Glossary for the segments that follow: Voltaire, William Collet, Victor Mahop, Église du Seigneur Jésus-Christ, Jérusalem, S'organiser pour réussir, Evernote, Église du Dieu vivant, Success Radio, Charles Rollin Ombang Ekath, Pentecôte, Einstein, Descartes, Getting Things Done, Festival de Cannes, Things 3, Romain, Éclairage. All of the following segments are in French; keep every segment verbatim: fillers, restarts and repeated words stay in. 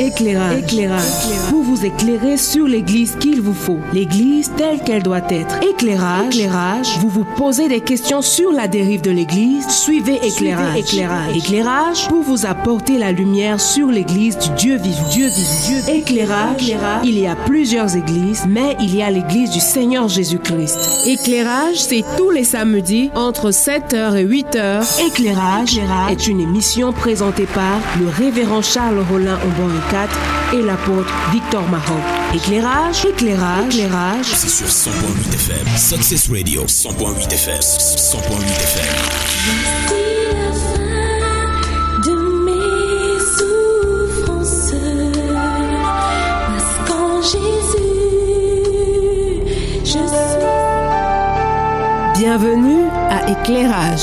Éclairage. Éclairage. Pour vous éclairer sur l'église qu'il vous faut. L'église telle qu'elle doit être. Éclairage. Éclairage. Vous vous posez des questions sur la dérive de l'église. Suivez Éclairage. Suivez Éclairage. Éclairage. Pour vous apporter la lumière sur l'église du Dieu vivant. Dieu vivant. Dieu Éclairage. Éclairage. Il y a plusieurs églises, mais il y a l'église du Seigneur Jésus-Christ. Éclairage, c'est tous les samedis entre sept heures et huit heures. Éclairage, Éclairage est une émission présentée par le révérend Charles Rollin Ombang Ekath et l'apôtre Victor Mahop. Éclairage, Éclairage, Éclairage. C'est sur cent virgule huit F M. Success Radio, cent virgule huit F M. cent virgule huit F M. Bienvenue à Éclairage.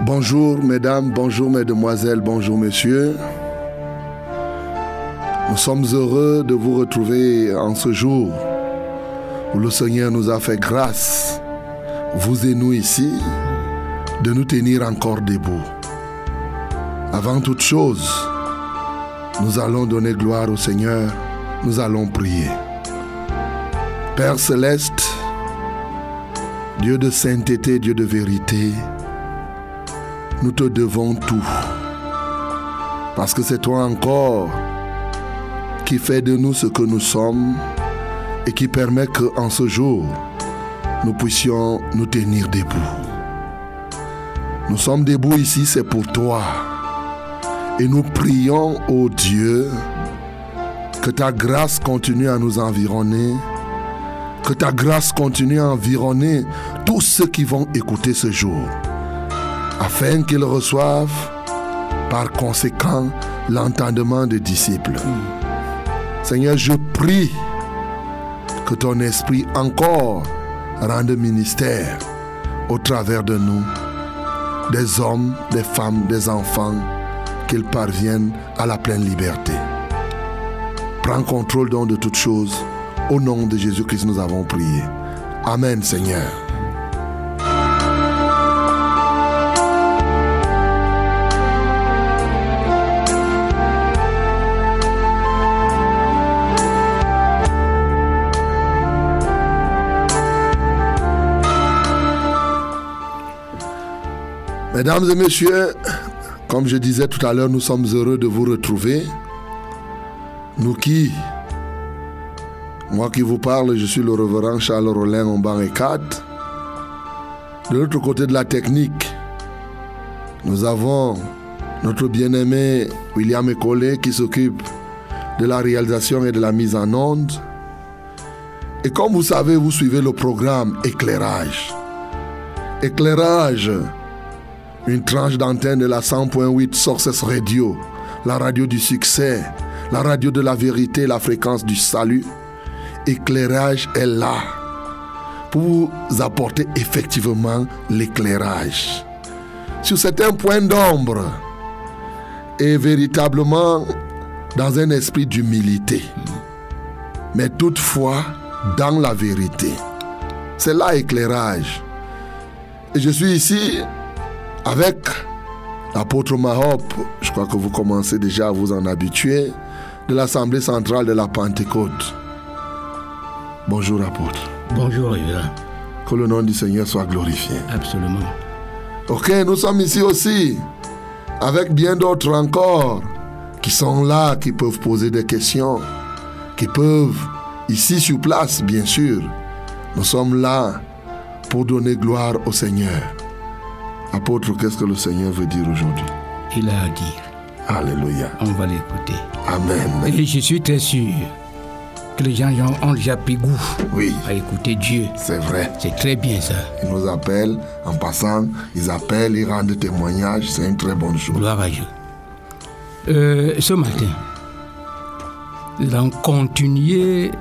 Bonjour mesdames, bonjour mesdemoiselles, bonjour messieurs. Nous sommes heureux de vous retrouver en ce jour où le Seigneur nous a fait grâce, vous et nous ici, de nous tenir encore debout. Avant toute chose, nous allons donner gloire au Seigneur, nous allons prier. Père céleste, Dieu de sainteté, Dieu de vérité, nous te devons tout, parce que c'est toi encore qui fais de nous ce que nous sommes et qui permet qu'en ce jour, nous puissions nous tenir debout. Nous sommes debout ici, c'est pour toi. Et nous prions, ô Dieu, que ta grâce continue à nous environner, que ta grâce continue à environner tous ceux qui vont écouter ce jour, afin qu'ils reçoivent, par conséquent, l'entendement des disciples. Seigneur, je prie que ton esprit encore rende ministère au travers de nous, des hommes, des femmes, des enfants, qu'ils parviennent à la pleine liberté. Prends contrôle donc de toutes choses. Au nom de Jésus-Christ, nous avons prié. Amen, Seigneur. Mesdames et messieurs, comme je disais tout à l'heure, nous sommes heureux de vous retrouver. Nous qui, moi qui vous parle, je suis le révérend Charles Rollin Ombang Ekath. De l'autre côté de la technique, nous avons notre bien-aimé William Collet qui s'occupe de la réalisation et de la mise en onde. Et comme vous savez, vous suivez le programme Éclairage. Éclairage, une tranche d'antenne de la cent virgule huit Success Radio, la radio du succès, la radio de la vérité, la fréquence du salut. Éclairage est là pour vous apporter effectivement l'éclairage sur certains points d'ombre et véritablement dans un esprit d'humilité, mais toutefois dans la vérité. C'est là Éclairage. Et je suis ici avec l'apôtre Mahop, je crois que vous commencez déjà à vous en habituer, de l'Assemblée centrale de la Pentecôte. Bonjour apôtre. Bonjour Révérend. Que le nom du Seigneur soit glorifié. Absolument. Ok, nous sommes ici aussi, avec bien d'autres encore, qui sont là, qui peuvent poser des questions, qui peuvent, ici sur place bien sûr, nous sommes là pour donner gloire au Seigneur. Apôtre, qu'est-ce que le Seigneur veut dire aujourd'hui? Il a à dire. Alléluia. On va l'écouter. Amen. Et je suis très sûr que les gens ont déjà pris goût oui. à écouter Dieu. C'est vrai. C'est très bien ça. Ils nous appellent, en passant, ils appellent, ils rendent témoignage. C'est une très bonne chose. Gloire à Dieu. Euh, ce matin, nous allons continuer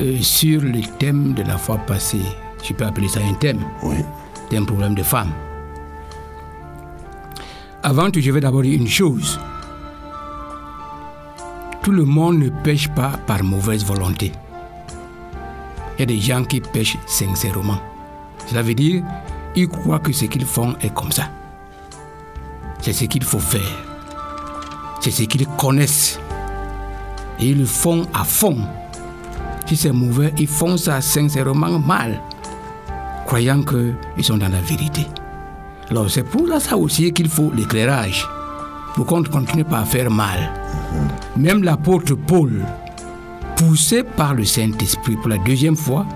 euh, sur le thème de la fois passée. Je peux appeler ça un thème. Oui. C'est un problème de femmes. Avant tout, je vais d'abord dire une chose. tout le monde ne pêche pas par mauvaise volonté. Il y a des gens qui pêchent sincèrement. Cela veut dire qu'ils croient que ce qu'ils font est comme ça. C'est ce qu'il faut faire. C'est ce qu'ils connaissent. Et ils le font à fond. Si c'est mauvais, ils font ça sincèrement mal, croyant qu'ils sont dans la vérité. Alors c'est pour ça aussi qu'il faut l'éclairage, pour qu'on ne continue pas à faire mal. Même l'apôtre Paul, poussé par le Saint-Esprit pour la deuxième fois,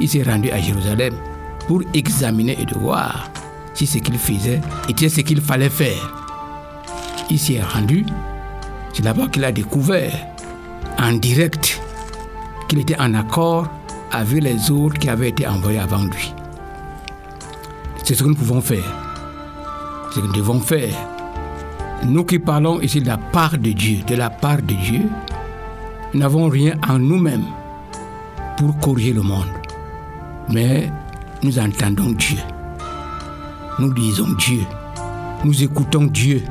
il s'est rendu à Jérusalem pour examiner et de voir si ce qu'il faisait était ce qu'il fallait faire. Il s'y est rendu, c'est là-bas qu'il a découvert en direct qu'il était en accord avec les autres qui avaient été envoyés avant lui. C'est ce que nous pouvons faire, c'est ce que nous devons faire. Nous qui parlons ici de la part de Dieu, de la part de Dieu, nous n'avons rien en nous-mêmes pour corriger le monde. Mais nous entendons Dieu, nous lisons Dieu, nous écoutons Dieu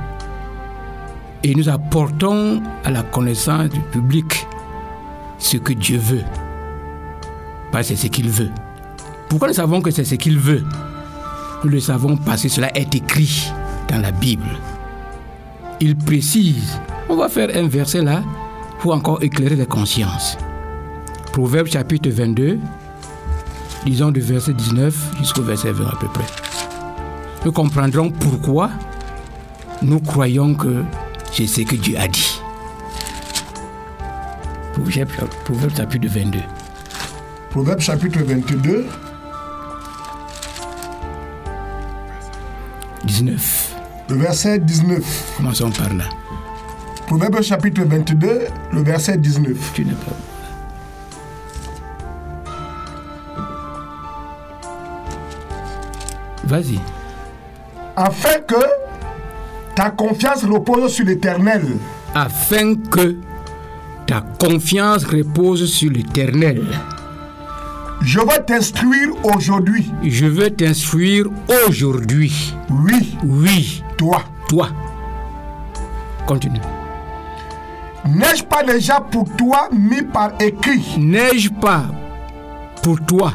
et nous apportons à la connaissance du public ce que Dieu veut. Parce que c'est ce qu'il veut. Pourquoi nous savons que c'est ce qu'il veut? Nous le savons parce que cela est écrit dans la Bible. Il précise. On va faire un verset là pour encore éclairer les consciences. Proverbe chapitre vingt-deux, disons du verset dix-neuf jusqu'au verset vingt à peu près. Nous comprendrons pourquoi nous croyons que c'est ce que Dieu a dit. Proverbe chapitre vingt-deux. Proverbe chapitre vingt-deux. dix-neuf. Le verset dix-neuf. Commençons par là. Proverbe chapitre vingt-deux, le verset dix-neuf. Tu n'es pas... Vas-y. Afin que ta confiance repose sur l'Éternel. Afin que ta confiance repose sur l'Éternel. Je veux t'instruire aujourd'hui. Je veux t'instruire aujourd'hui. Oui. Oui. Toi. Toi. Continue. N'ai-je pas déjà pour toi mis par écrit? N'ai-je pas pour toi.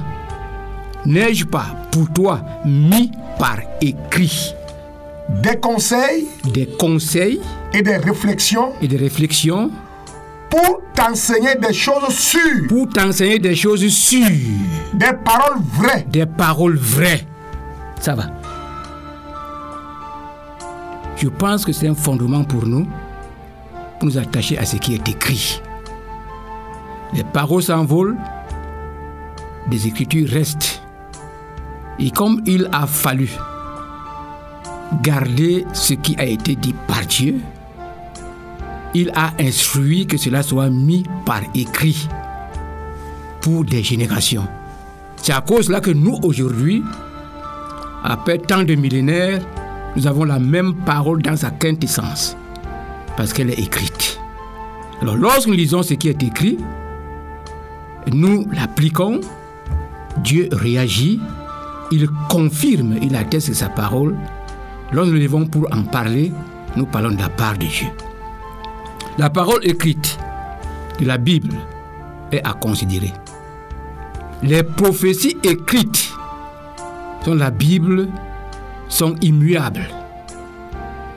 N'ai-je pas pour toi mis par écrit? Des conseils. Des conseils. Et des réflexions. Et des réflexions. Pour t'enseigner des choses sûres. Pour t'enseigner des choses sûres. Des paroles vraies. Des paroles vraies. Ça va. Je pense que c'est un fondement pour nous, pour nous attacher à ce qui est écrit. Les paroles s'envolent, les écritures restent. Et comme il a fallu garder ce qui a été dit par Dieu, il a instruit que cela soit mis par écrit pour des générations. C'est à cause là que nous, aujourd'hui, après tant de millénaires, nous avons la même parole dans sa quintessence, parce qu'elle est écrite. Alors, lorsque nous lisons ce qui est écrit, nous l'appliquons, Dieu réagit, il confirme, il atteste sa parole. Lorsque nous levons pour en parler, nous parlons de la part de Dieu. La parole écrite de la Bible est à considérer. Les prophéties écrites dans la Bible sont immuables.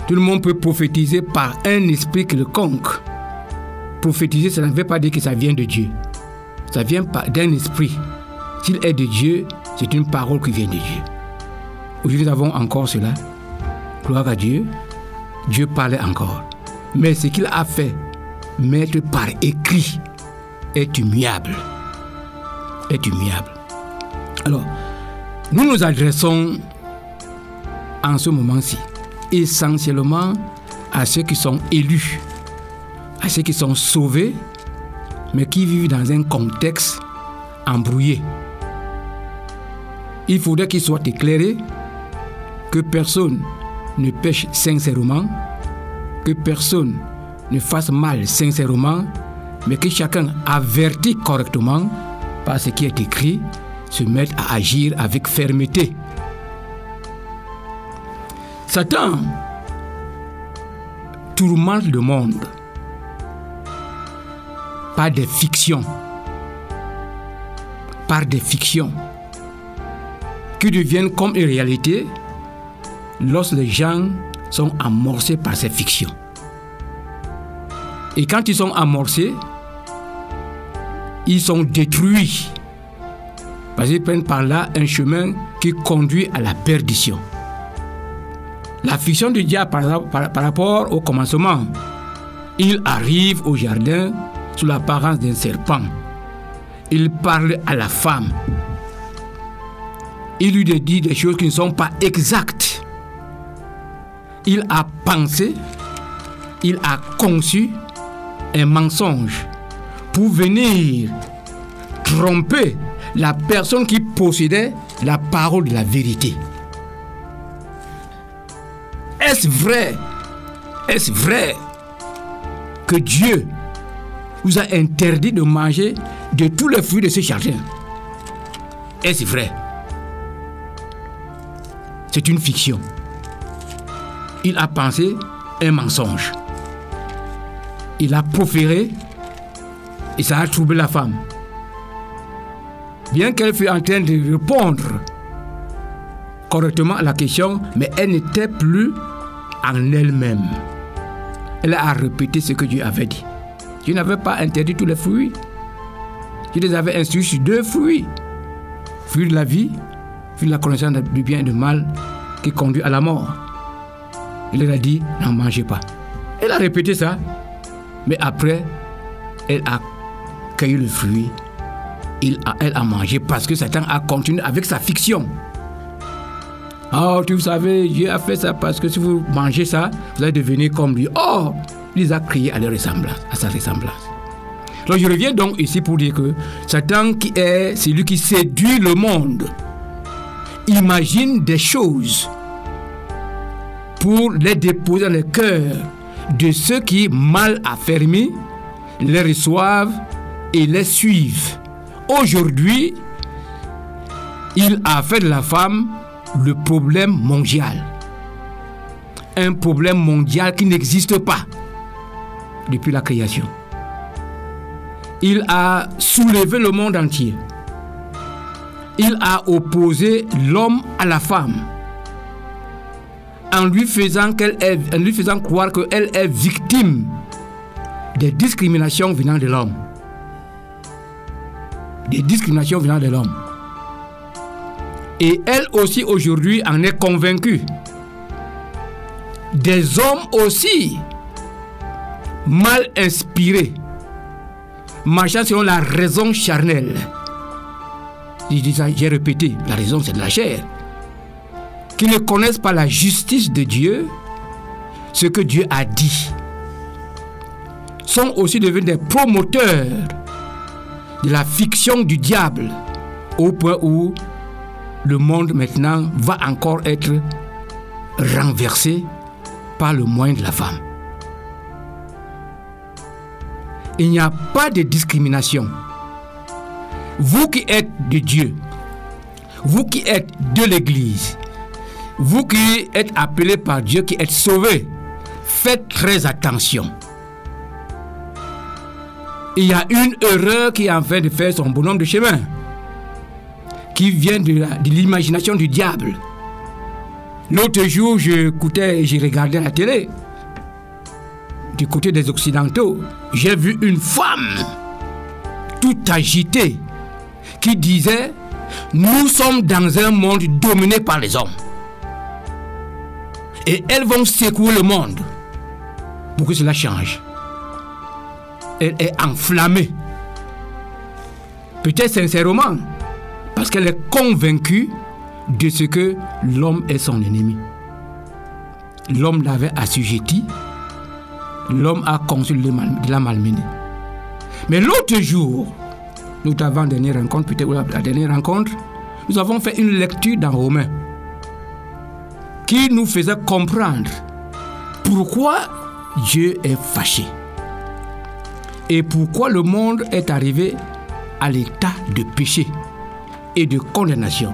Tout le monde peut prophétiser par un esprit quelconque. Prophétiser, ça ne veut pas dire que ça vient de Dieu. Ça vient d'un esprit. S'il est de Dieu, c'est une parole qui vient de Dieu. Aujourd'hui, nous avons encore cela. Gloire à Dieu. Dieu parlait encore. Mais ce qu'il a fait, mettre par écrit, est immuable. Est immuable. Alors, nous nous adressons en ce moment-ci essentiellement à ceux qui sont élus, à ceux qui sont sauvés, mais qui vivent dans un contexte embrouillé. Il faudrait qu'ils soient éclairés, que personne ne pêche sincèrement, que personne ne fasse mal sincèrement, mais que chacun averti correctement par ce qui est écrit, se mette à agir avec fermeté. Satan tourmente le monde par des fictions. Par des fictions qui deviennent comme une réalité lorsque les gens sont amorcés par ces fictions. Et quand ils sont amorcés, ils sont détruits parce qu'ils prennent par là un chemin qui conduit à la perdition. La fiction du diable par, par, par rapport au commencement, il arrive au jardin sous l'apparence d'un serpent. Il parle à la femme. Il lui dit des choses qui ne sont pas exactes. Il a pensé, il a conçu un mensonge pour venir tromper la personne qui possédait la parole de la vérité. Est-ce vrai, est-ce vrai que Dieu vous a interdit de manger de tous les fruits de ce jardin? Est-ce vrai? C'est une fiction. Il a pensé un mensonge. Il a proféré et ça a troublé la femme. Bien qu'elle fût en train de répondre correctement à la question, mais elle n'était plus en elle-même. Elle a répété ce que Dieu avait dit. Dieu n'avait pas interdit tous les fruits. Dieu les avait instruits sur deux fruits. Fruit de la vie, fruit de la connaissance du bien et du mal qui conduit à la mort. Il leur a dit, n'en mangez pas. Elle a répété ça, mais après, elle a cueilli le fruit. Il a, elle a mangé parce que Satan a continué avec sa fiction. Oh, tu savais, Dieu a fait ça parce que si vous mangez ça, vous allez devenir comme lui. Oh, il les a créés à leur ressemblance, à sa ressemblance. Donc, je reviens donc ici pour dire que Satan, qui est celui qui séduit le monde, imagine des choses pour les déposer dans le cœur de ceux qui, mal affermis, les reçoivent et les suivent. Aujourd'hui, il a fait de la femme le problème mondial. Un problème mondial qui n'existe pas depuis la création. Il a soulevé le monde entier. Il a opposé l'homme à la femme en lui faisant, qu'elle est, en lui faisant croire qu'elle est victime des discriminations venant de l'homme. Des discriminations venant de l'homme. Et elle aussi aujourd'hui en est convaincue. Des hommes aussi mal inspirés, marchant selon la raison charnelle. Je dis ça, j'ai répété, la raison c'est de la chair. Qui ne connaissent pas la justice de Dieu, ce que Dieu a dit, sont aussi devenus des promoteurs de la fiction du diable, au point où le monde maintenant va encore être renversé par le moyen de la femme. Il n'y a pas de discrimination. Vous qui êtes de Dieu, vous qui êtes de l'Église, vous qui êtes appelés par Dieu, qui êtes sauvés, faites très attention. Il y a une erreur qui est en train de faire son bonhomme de chemin, qui vient de, la, de l'imagination du diable. L'autre jour, j'écoutais et je regardais la télé. Du côté des Occidentaux, j'ai vu une femme tout agitée qui disait « Nous sommes dans un monde dominé par les hommes. Et elles vont secouer le monde pour que cela change. » Elle est enflammée. Peut-être sincèrement, parce qu'elle est convaincue de ce que l'homme est son ennemi. L'homme l'avait assujetti. L'homme a conçu de la malmenée. Mais l'autre jour, notre avant-dernière rencontre, peut-être ou la dernière rencontre, nous avons fait une lecture dans Romains qui nous faisait comprendre pourquoi Dieu est fâché et pourquoi le monde est arrivé à l'état de péché et de condamnation.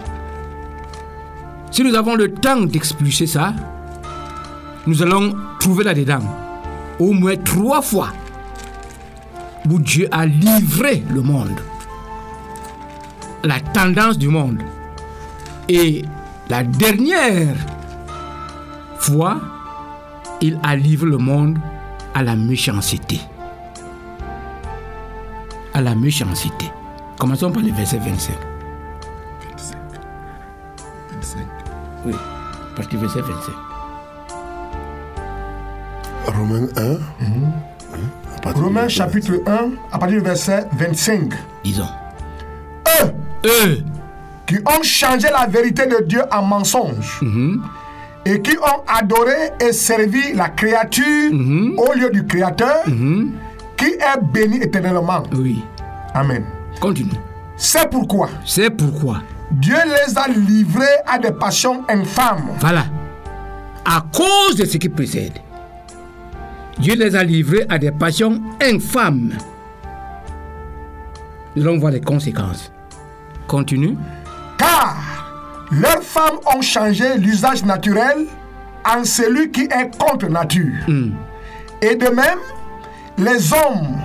Si nous avons le temps d'expulser ça, nous allons trouver là-dedans au moins trois fois où Dieu a livré le monde, la tendance du monde. Et la dernière fois, il a livré le monde à la méchanceté. À la méchanceté. Commençons par le verset vingt-cinq. vingt-cinq. vingt-cinq. Oui, parce que verset vingt-cinq. Romains un. Mm-hmm. Hein, Romains chapitre un, à partir du verset vingt-cinq. Disons. Eux, eux, qui ont changé la vérité de Dieu en mensonge, mm-hmm, et qui ont adoré et servi la créature, mm-hmm, au lieu du Créateur, mm-hmm, qui est béni éternellement. Oui. Amen. Continue. C'est pourquoi. C'est pourquoi. Dieu les a livrés à des passions infâmes. Voilà. À cause de ce qui précède. Dieu les a livrés à des passions infâmes. Nous allons voir les conséquences. Continue. Car leurs femmes ont changé l'usage naturel en celui qui est contre nature. Mm. Et de même, les hommes,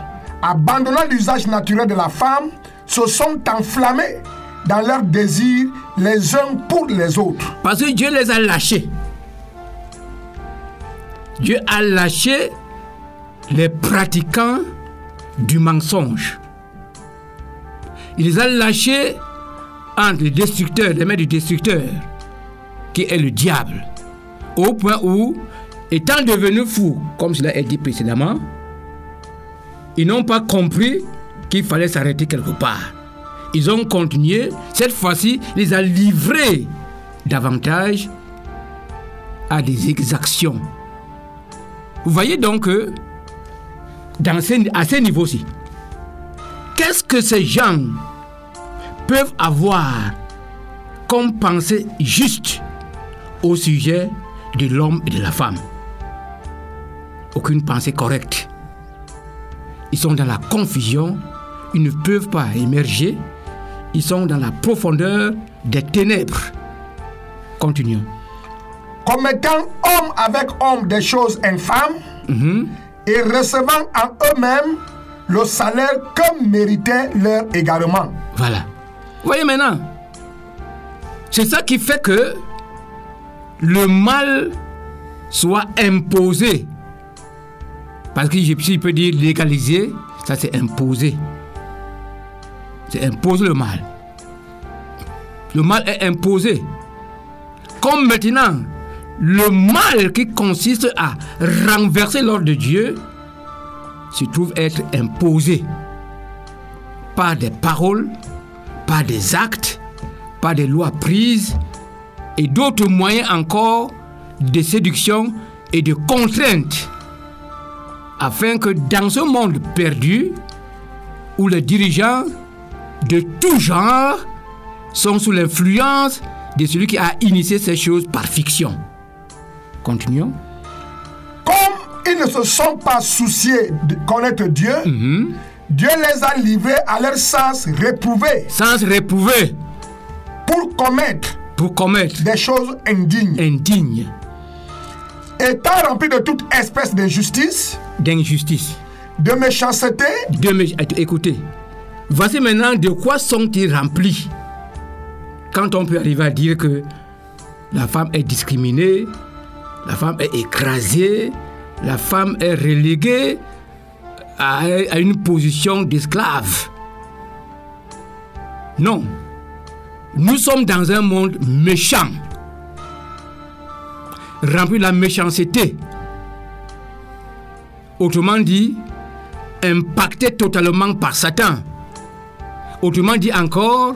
abandonnant l'usage naturel de la femme, se sont enflammés dans leur désir les uns pour les autres. Parce que Dieu les a lâchés. Dieu a lâché les pratiquants du mensonge. Il les a lâchés entre les destructeurs, les mains du destructeur, qui est le diable. Au point où, étant devenus fous, comme cela est dit précédemment, ils n'ont pas compris qu'il fallait s'arrêter quelque part. Ils ont continué. Cette fois-ci, ils les a livrés davantage à des exactions. Vous voyez donc que dans ces, à ce niveau-ci, qu'est-ce que ces gens peuvent avoir comme pensée juste au sujet de l'homme et de la femme? Aucune pensée correcte. Ils sont dans la confusion, ils ne peuvent pas émerger, ils sont dans la profondeur des ténèbres. Continuons. Commettant homme avec homme des choses infâmes, mm-hmm, et recevant en eux-mêmes le salaire que méritait leur égarement. Voilà. Vous voyez maintenant, c'est ça qui fait que le mal soit imposé. Parce que si je peux dire légaliser, ça c'est imposé. C'est imposer le mal. Le mal est imposé. Comme maintenant, le mal qui consiste à renverser l'ordre de Dieu se trouve être imposé par des paroles, par des actes, par des lois prises et d'autres moyens encore de séduction et de contrainte, afin que dans ce monde perdu, où les dirigeants de tout genre sont sous l'influence de celui qui a initié ces choses par fiction. Continuons. Comme ils ne se sont pas souciés de connaître Dieu, mm-hmm, Dieu les a livrés à leur sens réprouvé. Sens réprouvé. Pour commettre. Pour commettre. Des choses indignes. Indignes. Étant rempli de toute espèce d'injustice, d'injustice, de méchanceté, de mé... écoutez, voici maintenant de quoi sont-ils remplis. Quand on peut arriver à dire que la femme est discriminée, la femme est écrasée, la femme est reléguée à, à une position d'esclave. Non, nous sommes dans un monde méchant, rempli de la méchanceté. Autrement dit, impacté totalement par Satan. Autrement dit encore,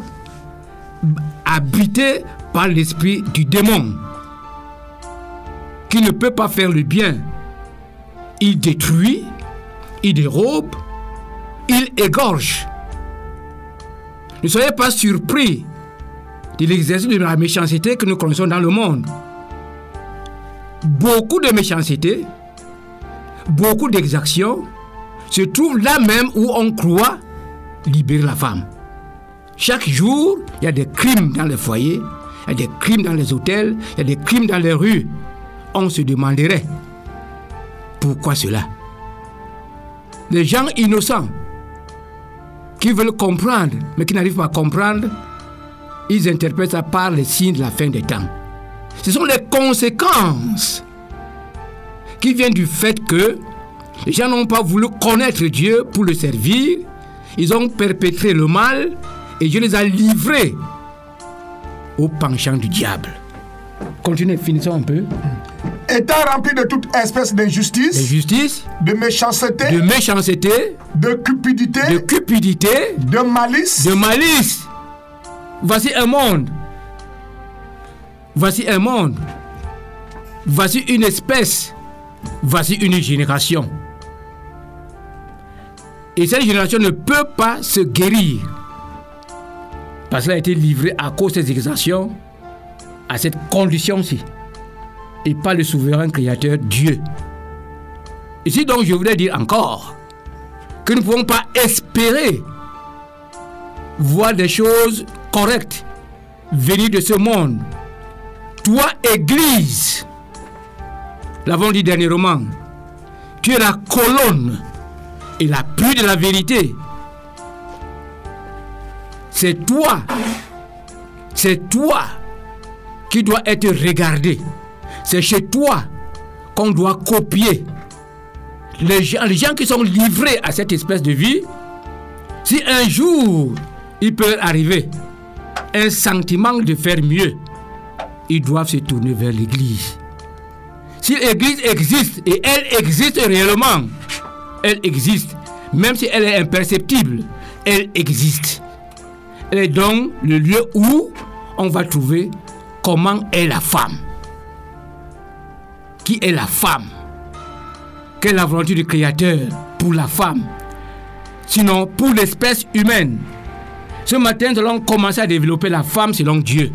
habité par l'esprit du démon, qui ne peut pas faire le bien. Il détruit, il dérobe, il égorge. Ne soyez pas surpris de l'exercice de la méchanceté que nous connaissons dans le monde. Beaucoup de méchanceté, beaucoup d'exactions se trouvent là même où on croit libérer la femme. Chaque jour, il y a des crimes dans les foyers, il y a des crimes dans les hôtels, il y a des crimes dans les rues. On se demanderait pourquoi cela. Les gens innocents qui veulent comprendre, mais qui n'arrivent pas à comprendre, ils interprètent ça par les signes de la fin des temps. Ce sont les conséquences qui viennent du fait que les gens n'ont pas voulu connaître Dieu pour le servir. Ils ont perpétré le mal et Dieu les a livrés au penchant du diable. Continuez, finissons un peu. Étant rempli de toute espèce d'injustice, d'injustice, de méchanceté, de méchanceté, de cupidité, de cupidité, de malice, de malice. Voici un monde. Voici un monde. Voici une espèce. Voici une génération. Et cette génération ne peut pas se guérir parce qu'elle a été livrée à cause de ses exactions à cette condition-ci et pas le souverain créateur Dieu. Ici donc je voudrais dire encore que nous ne pouvons pas espérer voir des choses correctes venir de ce monde. Toi, Église, l'avons dit dernièrement, tu es la colonne et la pluie de la vérité. C'est toi, c'est toi qui dois être regardé. C'est chez toi qu'on doit copier. Les gens, les gens qui sont livrés à cette espèce de vie, si un jour il peut arriver un sentiment de faire mieux, ils doivent se tourner vers l'Église. Si l'Église existe, et elle existe réellement, elle existe, même si elle est imperceptible, elle existe. Elle est donc le lieu où on va trouver comment est la femme. Qui est la femme? Quelle est la volonté du Créateur pour la femme? Sinon, pour l'espèce humaine. Ce matin, nous allons commencer à développer la femme selon Dieu.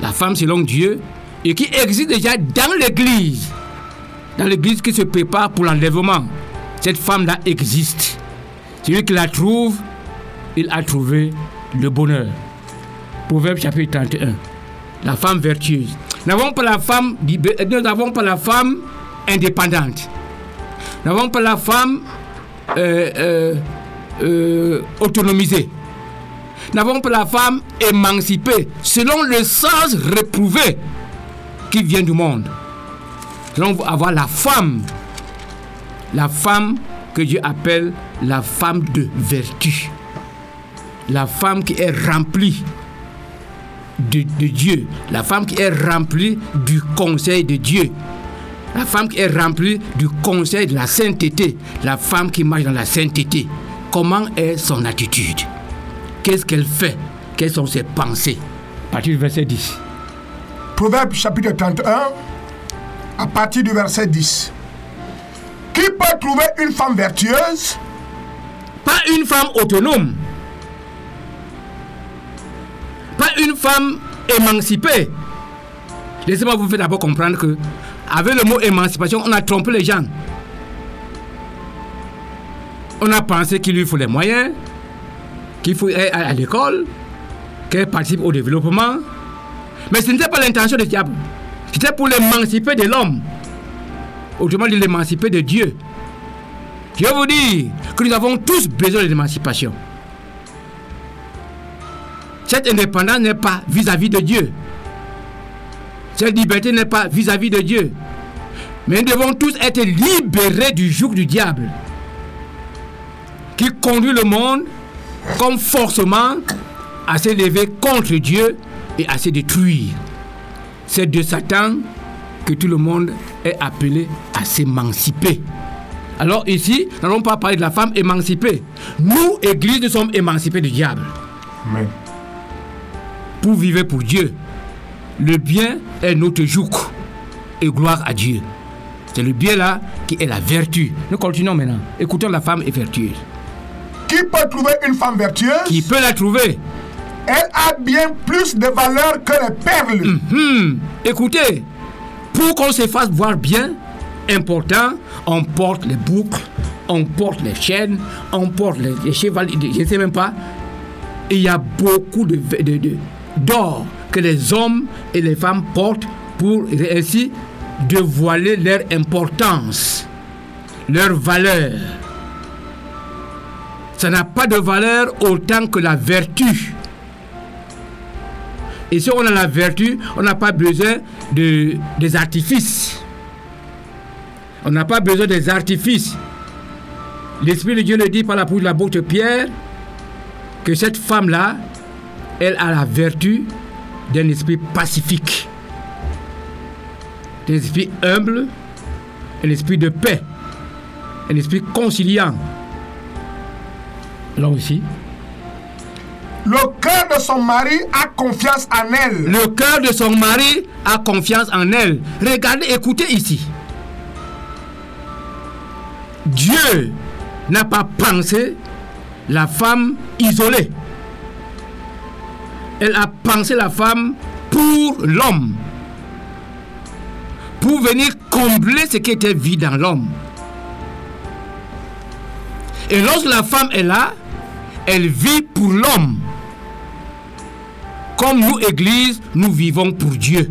La femme selon Dieu, et qui existe déjà dans l'Église. Dans l'Église qui se prépare pour l'enlèvement. Cette femme-là existe. Celui qui la trouve, il a trouvé le bonheur. Proverbe chapitre trente et un. La femme vertueuse. Nous n'avons pas la femme, nous n'avons pas la femme indépendante. Nous n'avons pas la femme euh, euh, euh, autonomisée. Nous n'avons pas la femme émancipée, selon le sens réprouvé qui vient du monde. Nous allons avoir la femme, la femme que Dieu appelle la femme de vertu, la femme qui est remplie de, de Dieu, la femme qui est remplie du conseil de Dieu, la femme qui est remplie du conseil de la sainteté, la femme qui marche dans la sainteté. Comment est son attitude? Qu'est-ce qu'elle fait? Quelles sont ses pensées? À partir du verset dix. Proverbe chapitre trente et un, à partir du verset dix. Qui peut trouver une femme vertueuse? Pas une femme autonome. Pas une femme émancipée. Laissez-moi vous faire d'abord comprendre que avec le mot émancipation, on a trompé les gens. On a pensé qu'il lui faut les moyens, qu'il faut aller à l'école, qu'elle participe au développement. Mais ce n'était pas l'intention du diable. C'était pour l'émanciper de l'homme. Autrement dit, l'émanciper de Dieu. Je vous dis que nous avons tous besoin de l'émancipation. Cette indépendance n'est pas vis-à-vis de Dieu. Cette liberté n'est pas vis-à-vis de Dieu. Mais nous devons tous être libérés du joug du diable qui conduit le monde comme forcément à s'élever contre Dieu et à se détruire. C'est de Satan que tout le monde est appelé à s'émanciper. Alors ici, nous n'allons pas parler de la femme émancipée. Nous, Église, nous sommes émancipés du diable. Amen. Pour vivre pour Dieu. Le bien est notre joug. Et gloire à Dieu. C'est le bien là qui est la vertu. Nous continuons maintenant. Écoutons la femme est vertueuse. Qui peut trouver une femme vertueuse? Qui peut la trouver? Elle a bien plus de valeur que les perles. Mm-hmm. Écoutez, pour qu'on se fasse voir bien, important, on porte les boucles, on porte les chaînes, on porte les, les chevaliers, je ne sais même pas. Il y a beaucoup de, de, de, d'or que les hommes et les femmes portent pour ainsi dévoiler leur importance, leur valeur. ça n'a pas de valeur autant que la vertu. Et si on a la vertu, on n'a pas besoin de, des artifices. On n'a pas besoin des artifices. L'Esprit de Dieu le dit par la bouche de l'apôtre Pierre que cette femme-là, elle a la vertu d'un esprit pacifique, d'un esprit humble, un esprit de paix, un esprit conciliant. Là aussi. Le cœur de son mari a confiance en elle. Le cœur de son mari a confiance en elle. Regardez, écoutez ici. Dieu n'a pas pensé la femme isolée. Elle a pensé la femme pour l'homme, pour venir combler ce qui était vide dans l'homme. Et lorsque la femme est là, elle vit pour l'homme. Comme nous, Église, nous vivons pour Dieu.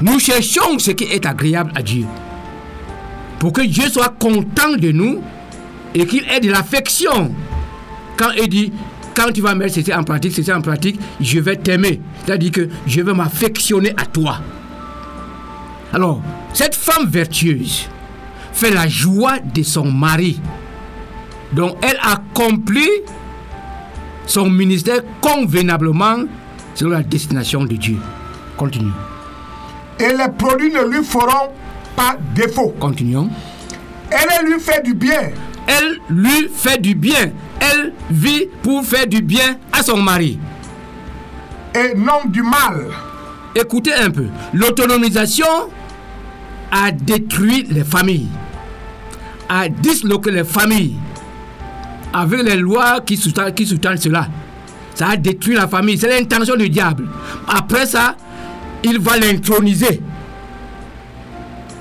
Nous cherchons ce qui est agréable à Dieu. Pour que Dieu soit content de nous et qu'il ait de l'affection. Quand il dit, quand tu vas mettre ceci en pratique, ceci en pratique, je vais t'aimer. C'est-à-dire que je vais m'affectionner à toi. Alors, cette femme vertueuse fait la joie de son mari. Donc, elle accomplit son ministère convenablement selon la destination de Dieu. Continue. Et les produits ne lui feront pas défaut. Continuons. Elle lui fait du bien. Elle lui fait du bien. Elle vit pour faire du bien à son mari. Et non du mal. Écoutez un peu. L'autonomisation a détruit les familles, a disloqué les familles. Avec les lois qui soutiennent, qui soutiennent cela. Ça a détruit la famille. C'est l'intention du diable. Après ça, il va l'introniser.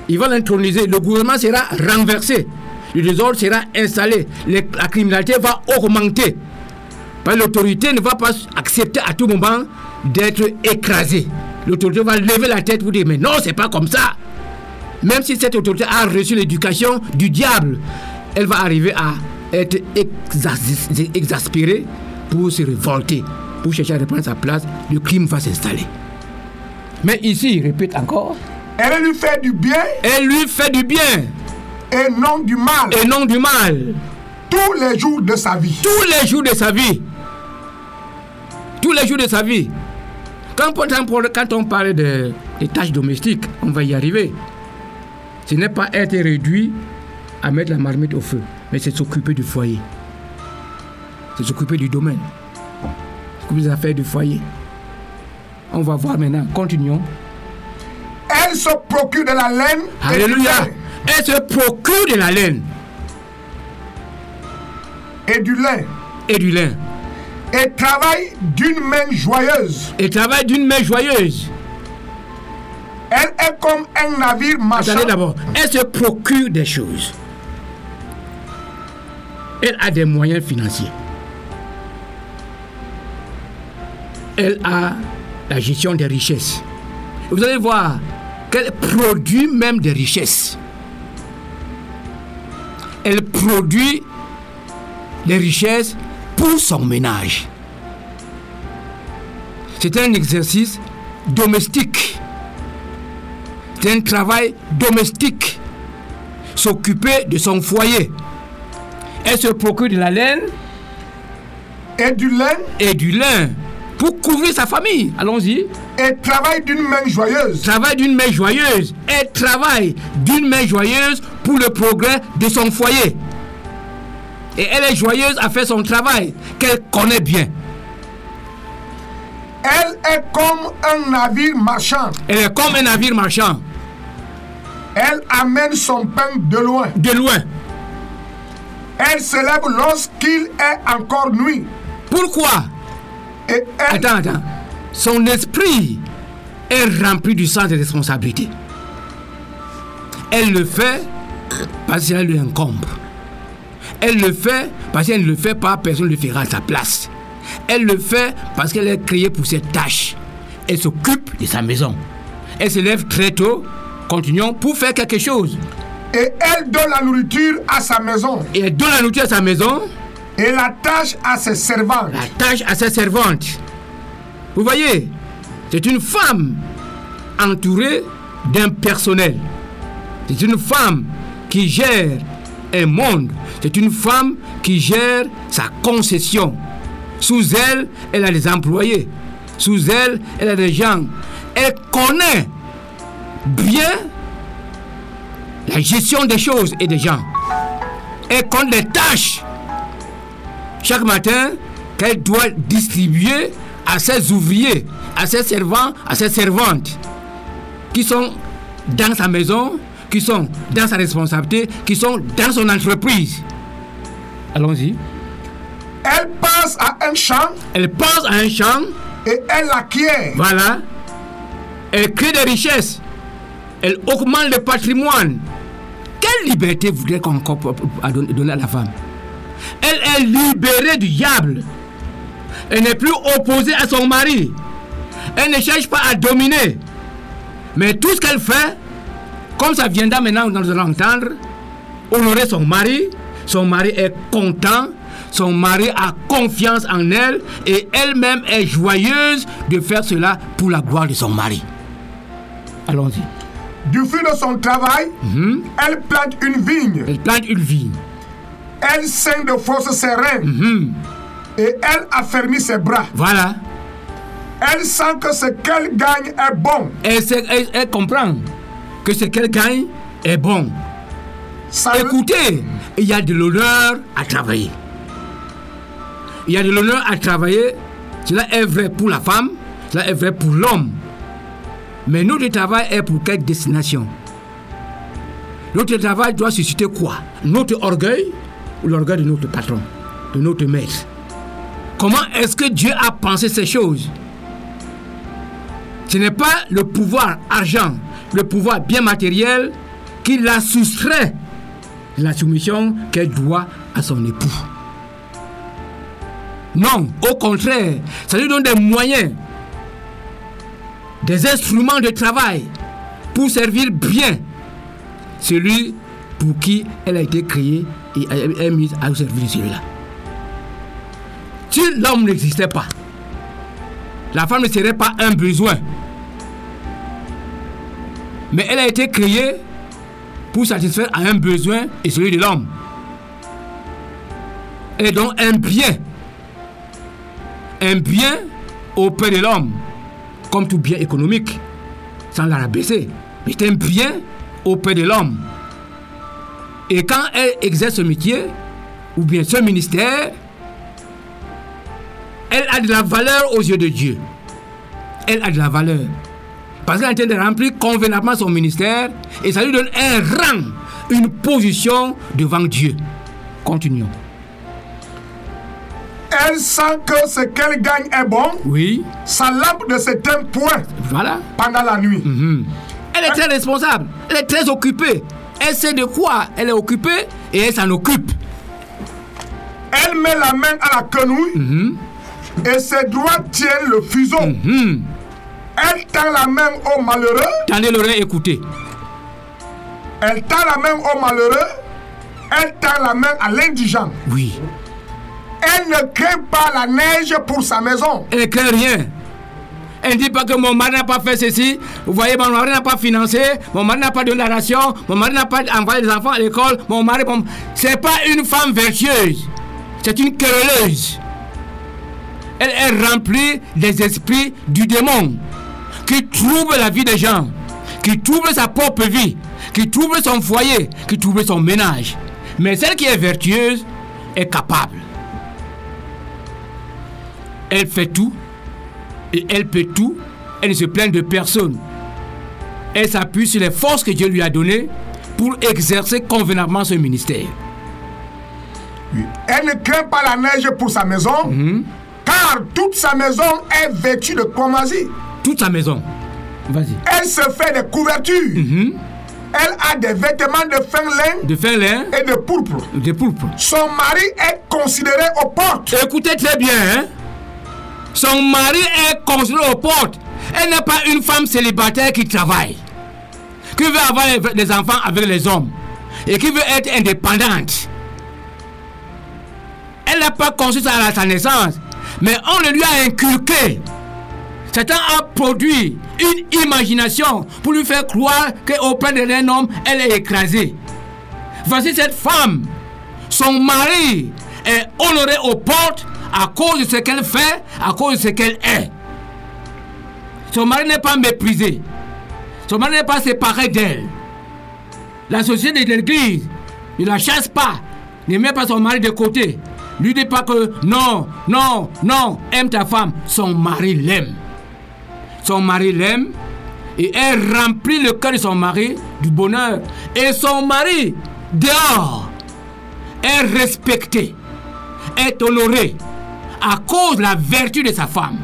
Il va l'introniser. Le gouvernement sera renversé. Le désordre sera installé. Les, la criminalité va augmenter. Parce que l'autorité ne va pas accepter à tout moment d'être écrasée. L'autorité va lever la tête pour dire « Mais non, c'est pas comme ça !» Même si cette autorité a reçu l'éducation du diable, elle va arriver à être exas- exaspéré pour se révolter, pour chercher à reprendre sa place, le crime va s'installer. Mais ici, répète encore. Elle lui fait du bien. Elle lui fait du bien. Et non du mal. Et non du mal. Tous les jours de sa vie. Tous les jours de sa vie. Tous les jours de sa vie. Quand on, quand on parle de, des tâches domestiques, on va y arriver. Ce n'est pas être réduit à mettre la marmite au feu. Mais c'est s'occuper du foyer. C'est s'occuper du domaine. S'occuper des affaires du foyer. On va voir maintenant. Continuons. Elle se procure de la laine. Alléluia. Elle se procure de la laine. Et du lin. Et du lin. Et travaille d'une main joyeuse. Et travaille d'une main joyeuse. Elle est comme un navire marchand. Attendez d'abord. Elle se procure des choses. Elle a des moyens financiers. Elle a la gestion des richesses. Vous allez voir qu'elle produit même des richesses. Elle produit des richesses pour son ménage. C'est un exercice domestique. C'est un travail domestique. S'occuper de son foyer. Elle se procure de la laine et du lin et du lin pour couvrir sa famille. Allons-y. Elle travaille d'une main joyeuse. Travaille d'une main joyeuse. Elle travaille d'une main joyeuse pour le progrès de son foyer. Et elle est joyeuse à faire son travail qu'elle connaît bien. Elle est comme un navire marchand. Elle est comme un navire marchand. Elle amène son pain de loin. De loin. Elle se lève lorsqu'il est encore nuit. Pourquoi? Et elle... Attends, attends. Son esprit est rempli du sens de responsabilité. Elle le fait parce qu'elle lui incombe. Elle le fait parce qu'elle ne le fait pas, personne ne le fera à sa place. Elle le fait parce qu'elle est créée pour cette tâche. Elle s'occupe de sa maison. Elle se lève très tôt, continuons, pour faire quelque chose. Et elle donne la nourriture à sa maison. Et elle donne la nourriture à sa maison. Et la tâche à ses servantes. La tâche à ses servantes. Vous voyez, c'est une femme entourée d'un personnel. C'est une femme qui gère un monde. C'est une femme qui gère sa concession. Sous elle, elle a des employés. Sous elle, elle a des gens. Elle connaît bien la gestion des choses et des gens. Elle compte les tâches. Chaque matin, qu'elle doit distribuer à ses ouvriers, à ses servants, à ses servantes, qui sont dans sa maison, qui sont dans sa responsabilité, qui sont dans son entreprise. Allons-y. Elle passe à un champ. Elle passe à un champ. Et elle acquiert. Voilà. Elle crée des richesses. Elle augmente le patrimoine. Quelle liberté voudrait qu'on donne à la femme? Elle est libérée du diable. Elle n'est plus opposée à son mari. Elle ne cherche pas à dominer. Mais tout ce qu'elle fait, comme ça viendra maintenant, nous allons entendre, honorer son mari. Son mari est content. Son mari a confiance en elle. Et elle-même est joyeuse de faire cela pour la gloire de son mari. Allons-y. Du fruit de son travail, mm-hmm. elle plante une vigne. Elle plante une vigne. Elle saigne de force ses reins. Mm-hmm. Et elle affermit ses bras. Voilà. Elle sent que ce qu'elle gagne est bon. Elle, elle, elle comprend que ce qu'elle gagne est bon. Ça Écoutez, veut... il y a de l'honneur à travailler. Il y a de l'honneur à travailler. Cela est vrai pour la femme, cela est vrai pour l'homme. Mais notre travail est pour quelle destination? Notre travail doit susciter quoi? Notre orgueil ou l'orgueil de notre patron, de notre maître? Comment est-ce que Dieu a pensé ces choses? Ce n'est pas le pouvoir argent, le pouvoir bien matériel qui la soustrait de la soumission qu'elle doit à son époux. Non, au contraire, ça lui donne des moyens, des instruments de travail pour servir bien celui pour qui elle a été créée et est mise à servir celui-là. Si l'homme n'existait pas, la femme ne serait pas un besoin. Mais elle a été créée pour satisfaire à un besoin et celui de l'homme. Et donc un bien. Un bien auprès de l'homme. Comme tout bien économique. Sans la rabaisser. Mais c'est un bien auprès de l'homme. Et quand elle exerce ce métier, ou bien ce ministère, elle a de la valeur aux yeux de Dieu. Elle a de la valeur. Parce qu'elle est en train de remplir convenablement son ministère et ça lui donne un rang, une position devant Dieu. Continuons. Elle sent que ce qu'elle gagne est bon. Oui. Sa lampe ne s'éteint point. Voilà. Pendant la nuit. Mm-hmm. Elle est très responsable. Elle est très occupée. Elle sait de quoi elle est occupée et elle s'en occupe. Elle met la main à la quenouille. Mm-hmm. Et ses doigts tiennent le fuseau. Mm-hmm. Elle tend la main au malheureux. Tendez l'oreille, écoutez. Elle tend la main au malheureux. Elle tend la main à l'indigent. Oui. Elle ne craint pas la neige pour sa maison. Elle ne craint rien. Elle ne dit pas que mon mari n'a pas fait ceci. Vous voyez, mon mari n'a pas financé. Mon mari n'a pas donné la ration. Mon mari n'a pas envoyé les enfants à l'école. Mon mari... Mon... C'est pas une femme vertueuse. C'est une querelleuse. Elle est remplie des esprits du démon qui trouble la vie des gens, qui trouble sa propre vie, qui trouble son foyer, qui trouble son ménage. Mais celle qui est vertueuse est capable. Elle fait tout et elle peut tout. Elle ne se plaint de personne. Elle s'appuie sur les forces que Dieu lui a données pour exercer convenablement ce ministère. Elle ne craint pas la neige pour sa maison. Mmh. Car toute sa maison est vêtue de cramoisi. Toute sa maison. Vas-y. Elle se fait des couvertures. Mm-hmm. Elle a des vêtements de fin lin. De fin lin. Et de pourpre. De pourpre. Son mari est considéré aux portes. Écoutez très bien, hein. Son mari est considéré aux portes. Elle n'est pas une femme célibataire qui travaille, qui veut avoir des enfants avec les hommes. et qui veut être indépendante. Elle n'a pas conçu ça à sa naissance, mais on le lui a inculqué. Satan a produit une imagination pour lui faire croire qu'auprès d'un homme, elle est écrasée. Voici cette femme. Son mari est honoré aux portes à cause de ce qu'elle fait, à cause de ce qu'elle est. Son mari n'est pas méprisé. Son mari n'est pas séparé d'elle. La société de l'église ne la chasse pas, ne met pas son mari de côté. Ne lui dit pas que non, non, non, aime ta femme. Son mari l'aime. Son mari l'aime et elle remplit le cœur de son mari du bonheur. Et son mari, dehors, est respecté, est honoré à cause de la vertu de sa femme.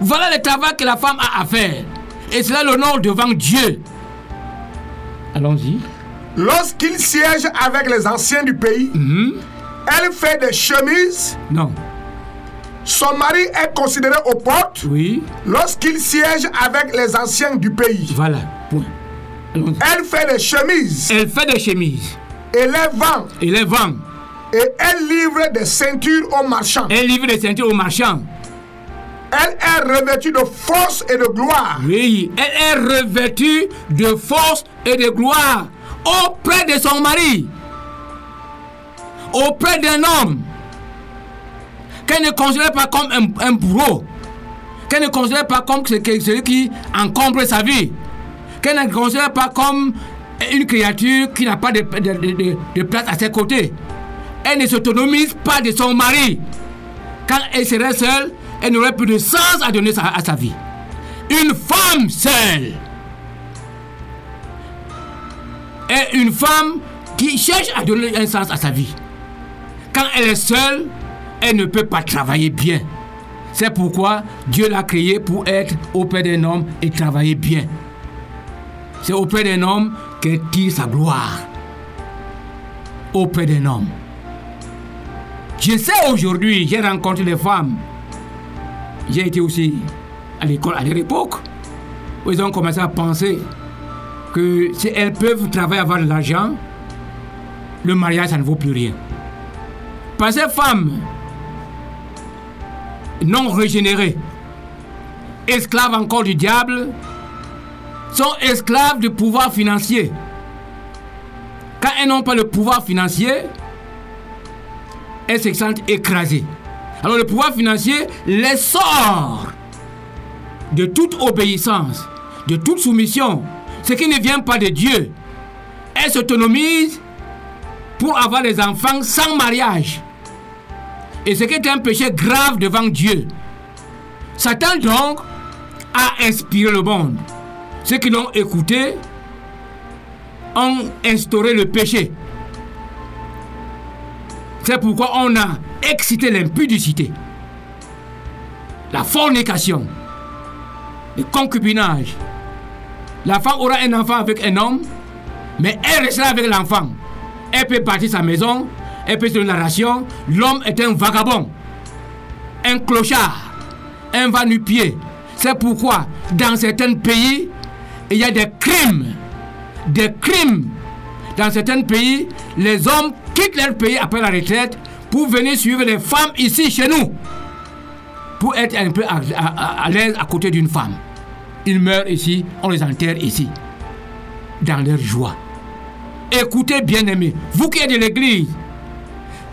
Voilà le travail que la femme a à faire. Et cela l'honore devant Dieu. Allons-y. Lorsqu'il siège avec les anciens du pays, mm-hmm. elle fait des chemises. Non. Son mari est considéré aux portes. Oui. Lorsqu'il siège avec les anciens du pays. Voilà. Point. Allons-y. Elle fait des chemises. Elle fait des chemises. Et les vend. Et les vend. Et elle livre des ceintures aux marchands. Elle livre des ceintures aux marchands. Elle est revêtue de force et de gloire. Oui, elle est revêtue de force et de gloire auprès de son mari, auprès d'un homme qu'elle ne considère pas comme un, un bourreau, qu'elle ne considère pas comme celui qui encombre sa vie, qu'elle ne considère pas comme une créature qui n'a pas de, de, de, de place à ses côtés. Elle ne s'autonomise pas de son mari. Quand elle serait seule, elle n'aurait plus de sens à donner sa, à sa vie. Une femme seule est une femme qui cherche à donner un sens à sa vie. Quand elle est seule, elle ne peut pas travailler bien. C'est pourquoi Dieu l'a créée pour être auprès d'un homme et travailler bien. C'est auprès d'un homme qu'elle tire sa gloire. Auprès d'un homme. Je sais aujourd'hui, j'ai rencontré des femmes. J'ai été aussi à l'école à l'époque où ils ont commencé à penser que si elles peuvent travailler, avoir de l'argent, le mariage, ça ne vaut plus rien. Parce que ces femmes non régénérées, esclaves encore du diable, sont esclaves du pouvoir financier. Quand elles n'ont pas le pouvoir financier, elles se sentent écrasées. Alors le pouvoir financier les sort de toute obéissance, de toute soumission, ce qui ne vient pas de Dieu. Elles s'autonomisent pour avoir des enfants sans mariage. Et ce qui est un péché grave devant Dieu. Satan donc a inspiré le monde. Ceux qui l'ont écouté ont instauré le péché. C'est pourquoi on a exciter l'impudicité, la fornication, le concubinage. La femme aura un enfant avec un homme, mais elle restera avec l'enfant. Elle peut partir sa maison, elle peut se donner la ration. L'homme est un vagabond, un clochard, un va-nu-pied. C'est pourquoi dans certains pays, il y a des crimes, des crimes. Dans certains pays, les hommes quittent leur pays après la retraite pour venir suivre les femmes ici, chez nous, pour être un peu à, à, à l'aise à côté d'une femme. Ils meurent ici, on les enterre ici, dans leur joie. Écoutez, bien-aimés, vous qui êtes de l'église,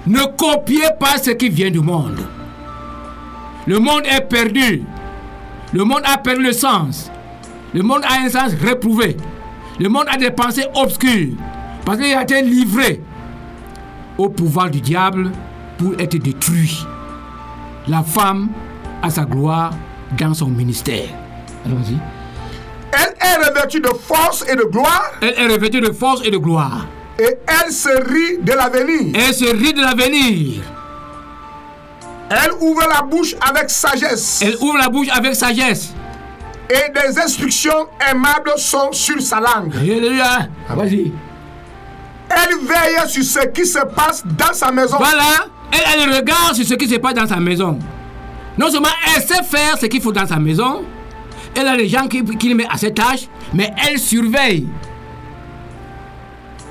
ne copiez pas ce qui vient du monde. Le monde est perdu. Le monde a perdu le sens. Le monde a un sens réprouvé. Le monde a des pensées obscures, parce qu'il a été livré au pouvoir du diable pour être détruit. La femme a sa gloire dans son ministère. Allons-y. Elle est revêtue de force et de gloire. Elle est revêtue de force et de gloire. Et elle se rit de l'avenir. Elle se rit de l'avenir. Elle ouvre la bouche avec sagesse. Elle ouvre la bouche avec sagesse. Et des instructions aimables sont sur sa langue. Alléluia. Vas-y. Elle veille sur ce qui se passe dans sa maison. Voilà, elle, elle regarde sur ce qui se passe dans sa maison. Non seulement elle sait faire ce qu'il faut dans sa maison, elle a les gens qui, qui le mettent à ses tâches, mais elle surveille.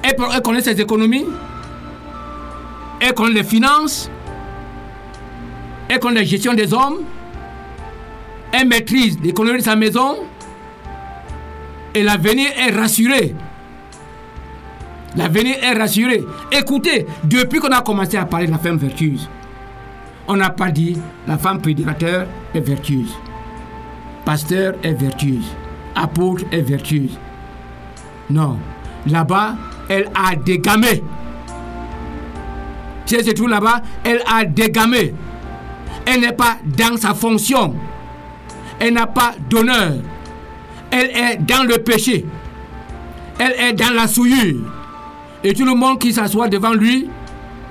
elle, elle connaît ses économies, elle connaît les finances, elle connaît la gestion des hommes, elle maîtrise l'économie de sa maison et l'avenir est rassuré. L'avenir est rassuré. Écoutez, depuis qu'on a commencé à parler de la femme vertueuse, on n'a pas dit la femme prédicateur est vertueuse, pasteur est vertueuse, apôtre est vertueuse. Non, là-bas, elle a dégamé. Si elle se trouve là-bas, elle a dégamé. Elle n'est pas dans sa fonction. Elle n'a pas d'honneur. Elle est dans le péché. Elle est dans la souillure. Et tout le monde qui s'assoit devant lui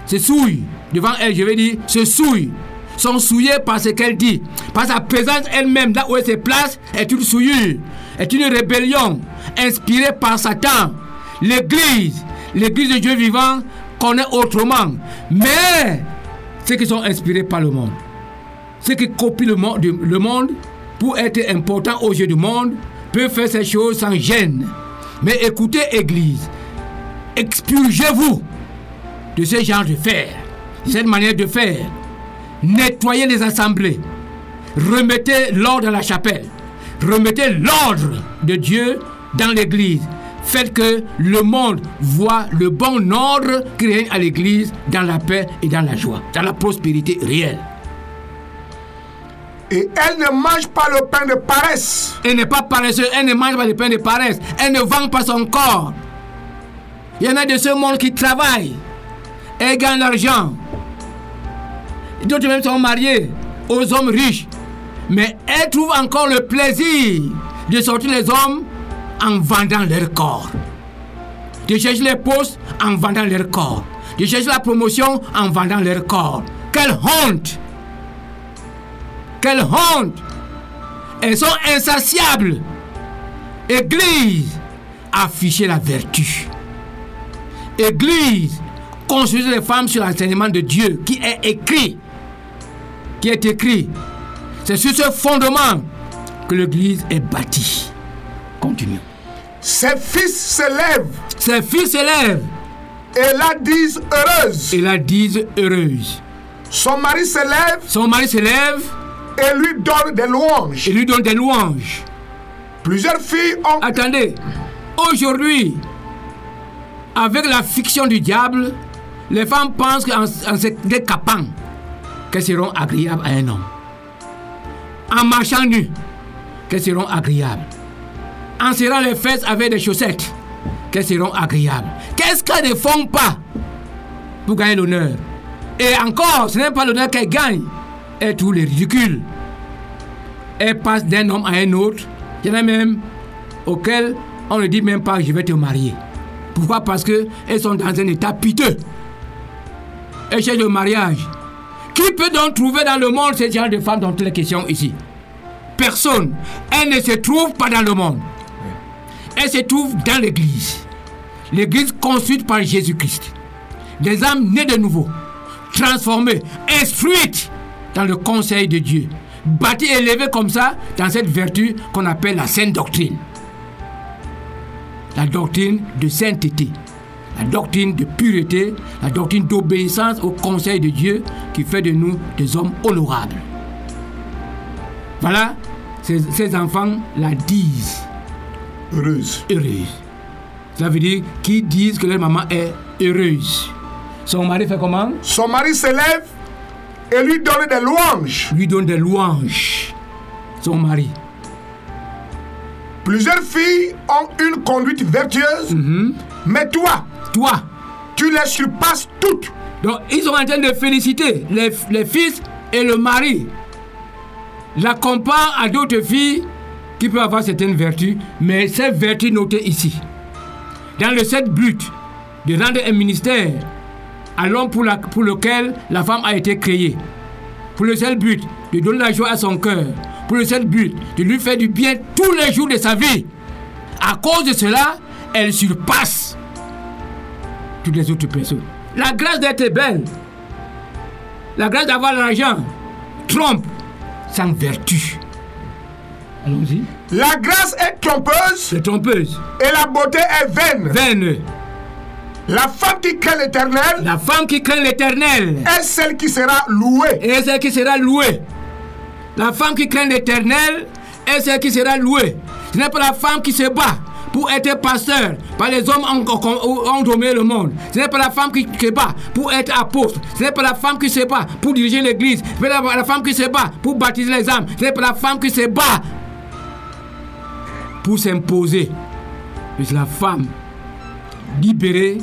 se souille. Devant elle, je vais dire, se souille. Sont souillés par ce qu'elle dit. Par sa présence elle-même, là où elle se place, est une souillure, est une rébellion inspirée par Satan. L'église, l'église de Dieu vivant, connaît autrement. Mais ceux qui sont inspirés par le monde, ceux qui copient le monde, le monde pour être importants aux yeux du monde, peuvent faire ces choses sans gêne. Mais écoutez, église, expurgez-vous de ce genre de faire, de cette manière de faire. Nettoyez les assemblées. Remettez l'ordre à la chapelle. Remettez l'ordre de Dieu dans l'église. Faites que le monde voit le bon ordre qui règne à l'église dans la paix et dans la joie, dans la prospérité réelle. Et elle ne mange pas le pain de paresse. Elle n'est pas paresseuse, elle ne mange pas le pain de paresse. Elle ne vend pas son corps. Il y en a de ce monde qui travaillent et gagnent l'argent. D'autres même sont mariés aux hommes riches. Mais elles trouvent encore le plaisir de sortir les hommes en vendant leur corps. De chercher les postes en vendant leur corps. De chercher la promotion en vendant leur corps. Quelle honte! Quelle honte! Elles sont insatiables. Église, affichez la vertu. Église, construisez les femmes sur l'enseignement de Dieu qui est écrit. Qui est écrit. C'est sur ce fondement que l'église est bâtie. Continue. Ses fils s'élèvent. Ses fils s'élèvent. Et la disent heureuse. Et la disent heureuse. Son mari s'élève. Son mari s'élève. Et lui donne des louanges. Et lui donne des louanges. Plusieurs filles ont... Attendez. Aujourd'hui, avec la fiction du diable, les femmes pensent qu'en en se décapant, qu'elles seront agréables à un homme. En marchant nues, qu'elles seront agréables. En serrant les fesses avec des chaussettes, qu'elles seront agréables. Qu'est-ce qu'elles ne font pas pour gagner l'honneur? Et encore, ce n'est pas l'honneur qu'elles gagnent. Elles trouvent les ridicules. Elles passent d'un homme à un autre. Il y en a même auxquels on ne dit même pas « je vais te marier ». Pourquoi? Parce qu'elles sont dans un état piteux. Elles cherchent le mariage. Qui peut donc trouver dans le monde ce genre de femmes dont il est question ici? Personne. Elles ne se trouvent pas dans le monde. Elles se trouvent dans l'église. L'église construite par Jésus-Christ. Des âmes nées de nouveau, transformées, instruites dans le conseil de Dieu. Bâties et élevées comme ça dans cette vertu qu'on appelle la sainte doctrine. La doctrine de sainteté, la doctrine de pureté, la doctrine d'obéissance au conseil de Dieu qui fait de nous des hommes honorables. Voilà, ces, ces enfants la disent heureuse. Heureuse. Ça veut dire qu'ils disent que leur maman est heureuse. Son mari fait comment? Son mari s'élève et lui donne des louanges. Lui donne des louanges. Son mari. Plusieurs filles ont une conduite vertueuse, mm-hmm. mais toi, toi, tu les surpasses toutes. Donc, ils sont en train de féliciter les, les fils et le mari. La compare à d'autres filles qui peuvent avoir certaines vertus, mais ces vertus notées ici, dans le seul but de rendre un ministère à l'homme pour, la, pour lequel la femme a été créée, pour le seul but de donner la joie à son cœur, pour le seul but de lui faire du bien tous les jours de sa vie. À cause de cela, elle surpasse toutes les autres personnes. La grâce d'être belle, la grâce d'avoir l'argent, trompe sans vertu. Allons-y. La grâce est trompeuse. C'est trompeuse. Et la beauté est vaine. Vaine. La femme qui craint l'Éternel. La femme qui craint l'Éternel. Est celle qui sera louée. Et celle qui sera louée. La femme qui craint l'Éternel est celle qui sera louée. Ce n'est pas la femme qui se bat pour être pasteur, par les hommes ont dominé le monde. Ce n'est pas la femme qui se bat pour être apôtre. Ce n'est pas la femme qui se bat pour diriger l'église. Ce n'est pas la femme qui se bat pour baptiser les âmes. Ce n'est pas la femme qui se bat pour s'imposer. Mais la femme libérée,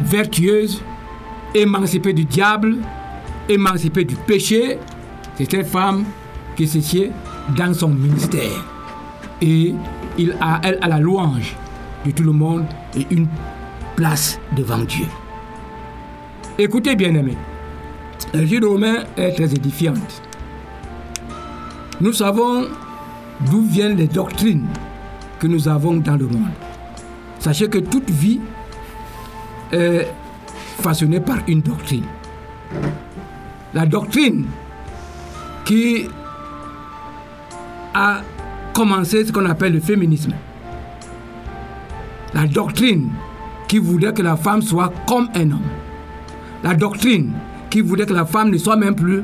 vertueuse, émancipée du diable, émancipée du péché, c'est cette femme qui se tient dans son ministère. Et Il a, elle a la louange de tout le monde et une place devant Dieu. Écoutez, bien-aimés, le jeu de Romains est très édifiant. Nous savons d'où viennent les doctrines que nous avons dans le monde. Sachez que toute vie est façonnée par une doctrine. La doctrine qui a commencer ce qu'on appelle le féminisme. La doctrine qui voulait que la femme soit comme un homme. La doctrine qui voulait que la femme ne soit même plus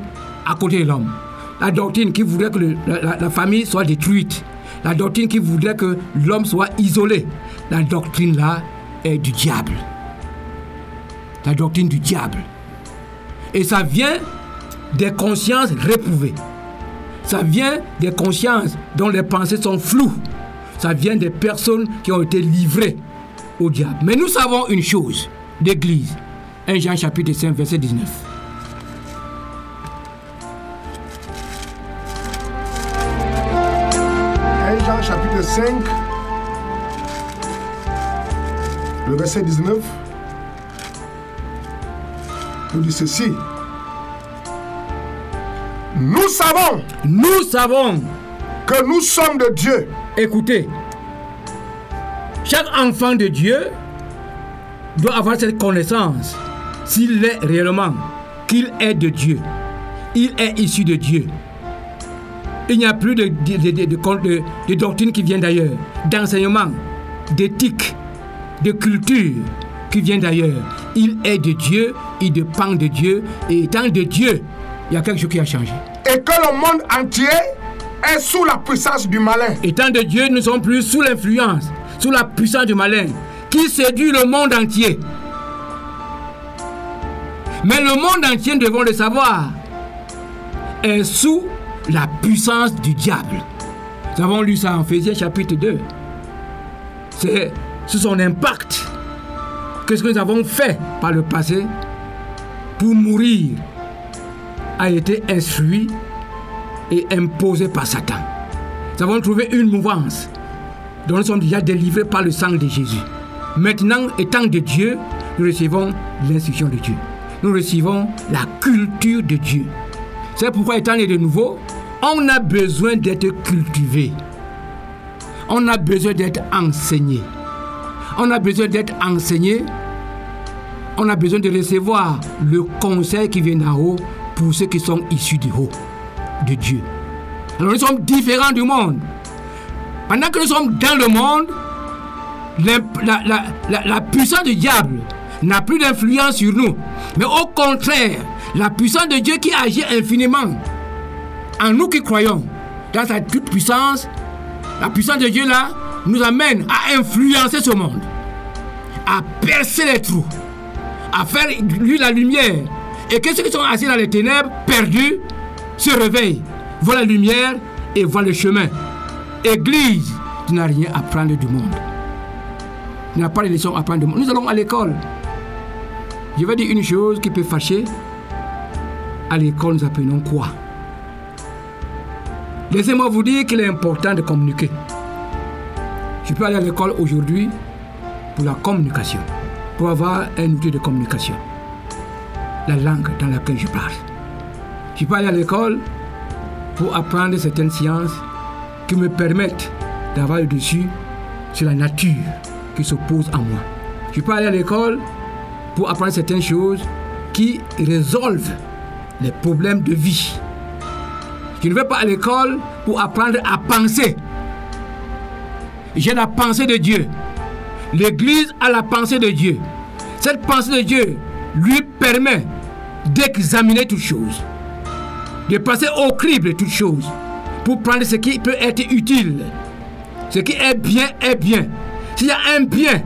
à côté de l'homme. La doctrine qui voulait que le, la, la famille soit détruite. La doctrine qui voulait que l'homme soit isolé. La doctrine là est du diable. La doctrine du diable. Et ça vient des consciences réprouvées. Ça vient des consciences dont les pensées sont floues. Ça vient des personnes qui ont été livrées au diable. Mais nous savons une chose d'Église. premier Jean chapitre cinq, verset dix-neuf. premier Jean chapitre cinq, le verset dix-neuf, nous dit ceci. Nous savons, nous savons que nous sommes de Dieu. Écoutez, chaque enfant de Dieu doit avoir cette connaissance s'il l'est réellement, qu'il est de Dieu. Il est issu de Dieu. Il n'y a plus de, de, de, de, de, de doctrine qui vient d'ailleurs, d'enseignement, d'éthique, de culture qui vient d'ailleurs. Il est de Dieu, il dépend de Dieu et étant de Dieu, il y a quelque chose qui a changé. Et que le monde entier est sous la puissance du malin. Étant de Dieu, nous ne sommes plus sous l'influence, sous la puissance du malin, qui séduit le monde entier. Mais le monde entier, nous devons le savoir, est sous la puissance du diable. Nous avons lu ça en Éphésiens chapitre deux. C'est sous son impact que ce que nous avons fait par le passé pour mourir a été instruit et imposé par Satan. Nous avons trouvé une mouvance dont nous sommes déjà délivrés par le sang de Jésus. Maintenant, étant de Dieu, nous recevons l'instruction de Dieu. Nous recevons la culture de Dieu. C'est pourquoi, étant né de nouveau, on a besoin d'être cultivé. On a besoin d'être enseigné. On a besoin d'être enseigné. On a besoin de recevoir le conseil qui vient d'en haut pour ceux qui sont issus du haut, de Dieu. Alors nous sommes différents du monde. Pendant que nous sommes dans le monde, la, la, la, la, la puissance du diable n'a plus d'influence sur nous. Mais au contraire, la puissance de Dieu qui agit infiniment, en nous qui croyons, dans sa toute puissance, la puissance de Dieu là, nous amène à influencer ce monde, à percer les trous, à faire lui la lumière. Et que ceux qui sont assis dans les ténèbres, perdus, se réveillent, voient la lumière et voient le chemin. Église, tu n'as rien à prendre du monde. Tu n'as pas de leçons à prendre du monde. Nous allons à l'école. Je vais dire une chose qui peut fâcher. À l'école, nous apprenons quoi? Laissez-moi vous dire qu'il est important de communiquer. Je peux aller à l'école aujourd'hui pour la communication, pour avoir un outil de communication. La langue dans laquelle je parle. Je peux aller à l'école pour apprendre certaines sciences qui me permettent d'avoir le dessus sur la nature qui s'oppose à moi. Je peux aller à l'école pour apprendre certaines choses qui résolvent les problèmes de vie. Je ne vais pas à l'école pour apprendre à penser. J'ai la pensée de Dieu. L'Église a la pensée de Dieu. Cette pensée de Dieu lui permet d'examiner toutes choses, de passer au crible toutes choses, pour prendre ce qui peut être utile. Ce qui est bien est bien. S'il y a un bien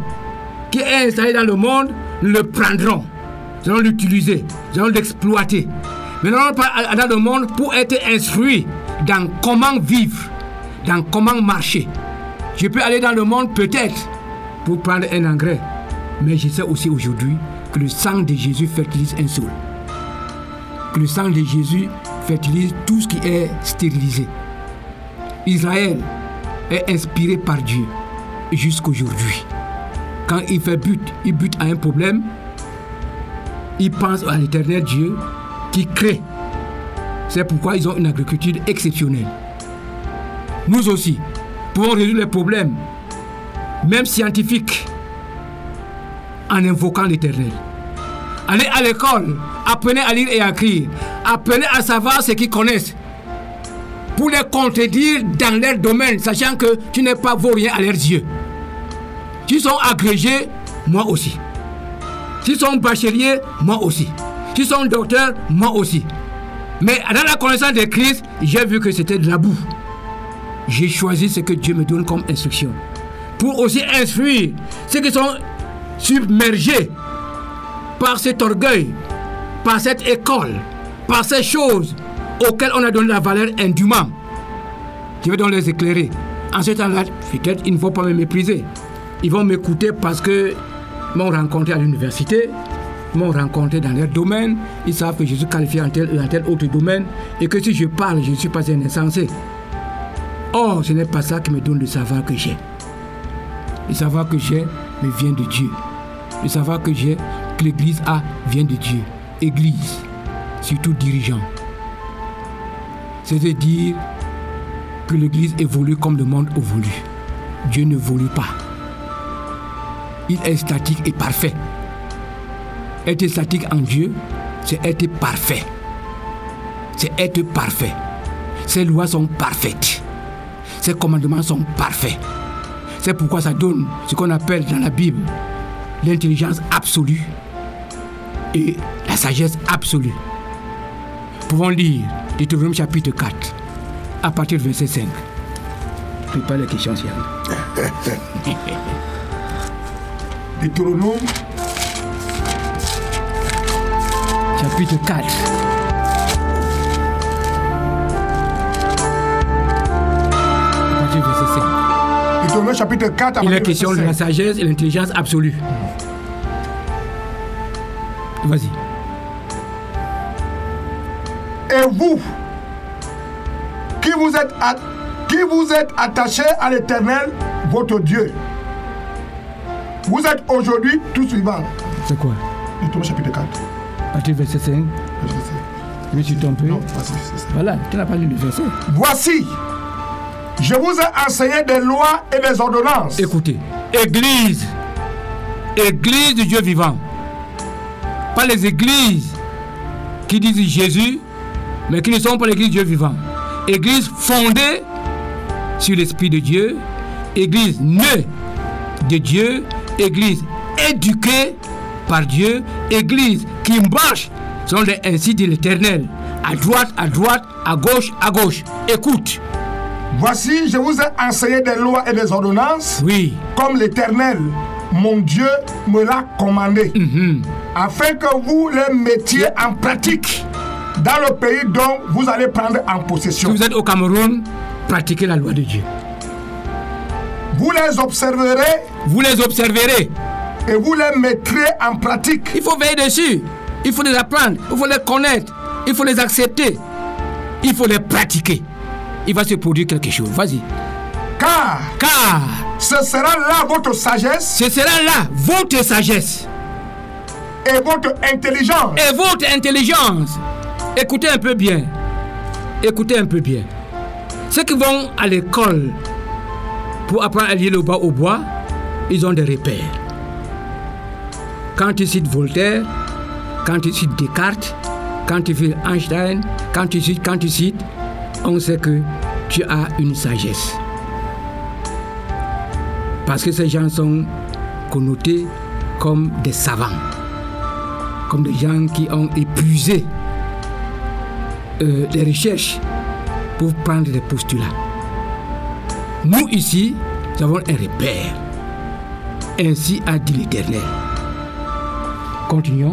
qui est installé dans le monde, nous le prendrons. Nous allons l'utiliser, nous allons l'exploiter. Mais nous n'allons pas dans le monde pour être instruits dans comment vivre, dans comment marcher. Je peux aller dans le monde peut-être pour prendre un engrais. Mais je sais aussi aujourd'hui que le sang de Jésus fertilise un sol. Que le sang de Jésus fertilise tout ce qui est stérilisé. Israël est inspiré par Dieu jusqu'aujourd'hui. Quand il fait but, il bute à un problème. Il pense à l'éternel Dieu qui crée. C'est pourquoi ils ont une agriculture exceptionnelle. Nous aussi pouvons résoudre les problèmes, même scientifiques, en invoquant l'éternel. Allez à l'école, apprenez à lire et à écrire, apprenez à savoir ce qu'ils connaissent, pour les contredire dans leur domaine, sachant que tu n'es pas vaurien à leurs yeux. S'ils sont agrégés, moi aussi. S'ils sont bacheliers, moi aussi. S'ils sont docteurs, moi aussi. Mais dans la connaissance de Christ, j'ai vu que c'était de la boue. J'ai choisi ce que Dieu me donne comme instruction, pour aussi instruire ceux qui sont submergés par cet orgueil, par cette école, par ces choses auxquelles on a donné la valeur indûment. Je vais donc les éclairer. En ce temps-là, peut-être ils ne vont pas me mépriser. Ils vont m'écouter parce que m'ont rencontré à l'université, m'ont rencontré dans leur domaine. Ils savent que je suis qualifié en tel, en tel autre domaine et que si je parle, je ne suis pas un insensé. Or, ce n'est pas ça qui me donne le savoir que j'ai. Le savoir que j'ai me vient de Dieu. Le savoir que j'ai, que l'Église a, vient de Dieu. Église, surtout dirigeant. C'est-à-dire que l'Église évolue comme le monde évolue. Dieu ne évolue pas. Il est statique et parfait. Être statique en Dieu, c'est être parfait. C'est être parfait. Ses lois sont parfaites. Ses commandements sont parfaits. C'est pourquoi ça donne ce qu'on appelle dans la Bible l'intelligence absolue et la sagesse absolue. Pouvons lire Deutéronome chapitre quatre, à partir du verset cinq. Prépare les questions, Yann. Deutéronome chapitre quatre. À partir du verset cinq. Deutéronome chapitre quatre, à partir du verset cinq. Il est question de la sagesse et l'intelligence absolue. Vas-y. Et vous, qui vous êtes, a- qui vous êtes attachés à l'Éternel, votre Dieu, vous êtes aujourd'hui tous vivants. C'est quoi? Deutéronome chapitre quatre. Partie verset cinq. Je me suis trompé. Non, voici, voilà, tu n'as pas lu le verset. Voici, je vous ai enseigné des lois et des ordonnances. Écoutez, Église, Église du Dieu vivant, pas les églises qui disent Jésus, mais qui ne sont pas l'église Dieu vivant. Église fondée sur l'Esprit de Dieu, église née de Dieu, église éduquée par Dieu, église qui marche selon les insides de l'Éternel, à droite, à droite, à gauche, à gauche. Écoute. Voici, je vous ai enseigné des lois et des ordonnances, oui, comme l'Éternel, mon Dieu, me l'a commandé, mm-hmm, afin que vous les mettiez en pratique dans le pays dont vous allez prendre en possession. Si vous êtes au Cameroun, pratiquez la loi de Dieu. Vous les observerez. Vous les observerez. Et vous les mettrez en pratique. Il faut veiller dessus. Il faut les apprendre. Il faut les connaître. Il faut les accepter. Il faut les pratiquer. Il va se produire quelque chose. Vas-y. Car. Car. Ce sera là votre sagesse. Ce sera là votre sagesse. Et votre intelligence. Et votre intelligence. Écoutez un peu bien. Écoutez un peu bien. Ceux qui vont à l'école pour apprendre à lier le bois au bois, ils ont des repères. Quand ils citent Voltaire, quand ils citent Descartes, quand ils citent Einstein, quand ils citent, quand ils citent, on sait que tu as une sagesse. Parce que ces gens sont connotés comme des savants, comme des gens qui ont épuisé euh, les recherches pour prendre des postulats. Nous ici, nous avons un repère. Ainsi a dit l'Éternel. Continuons.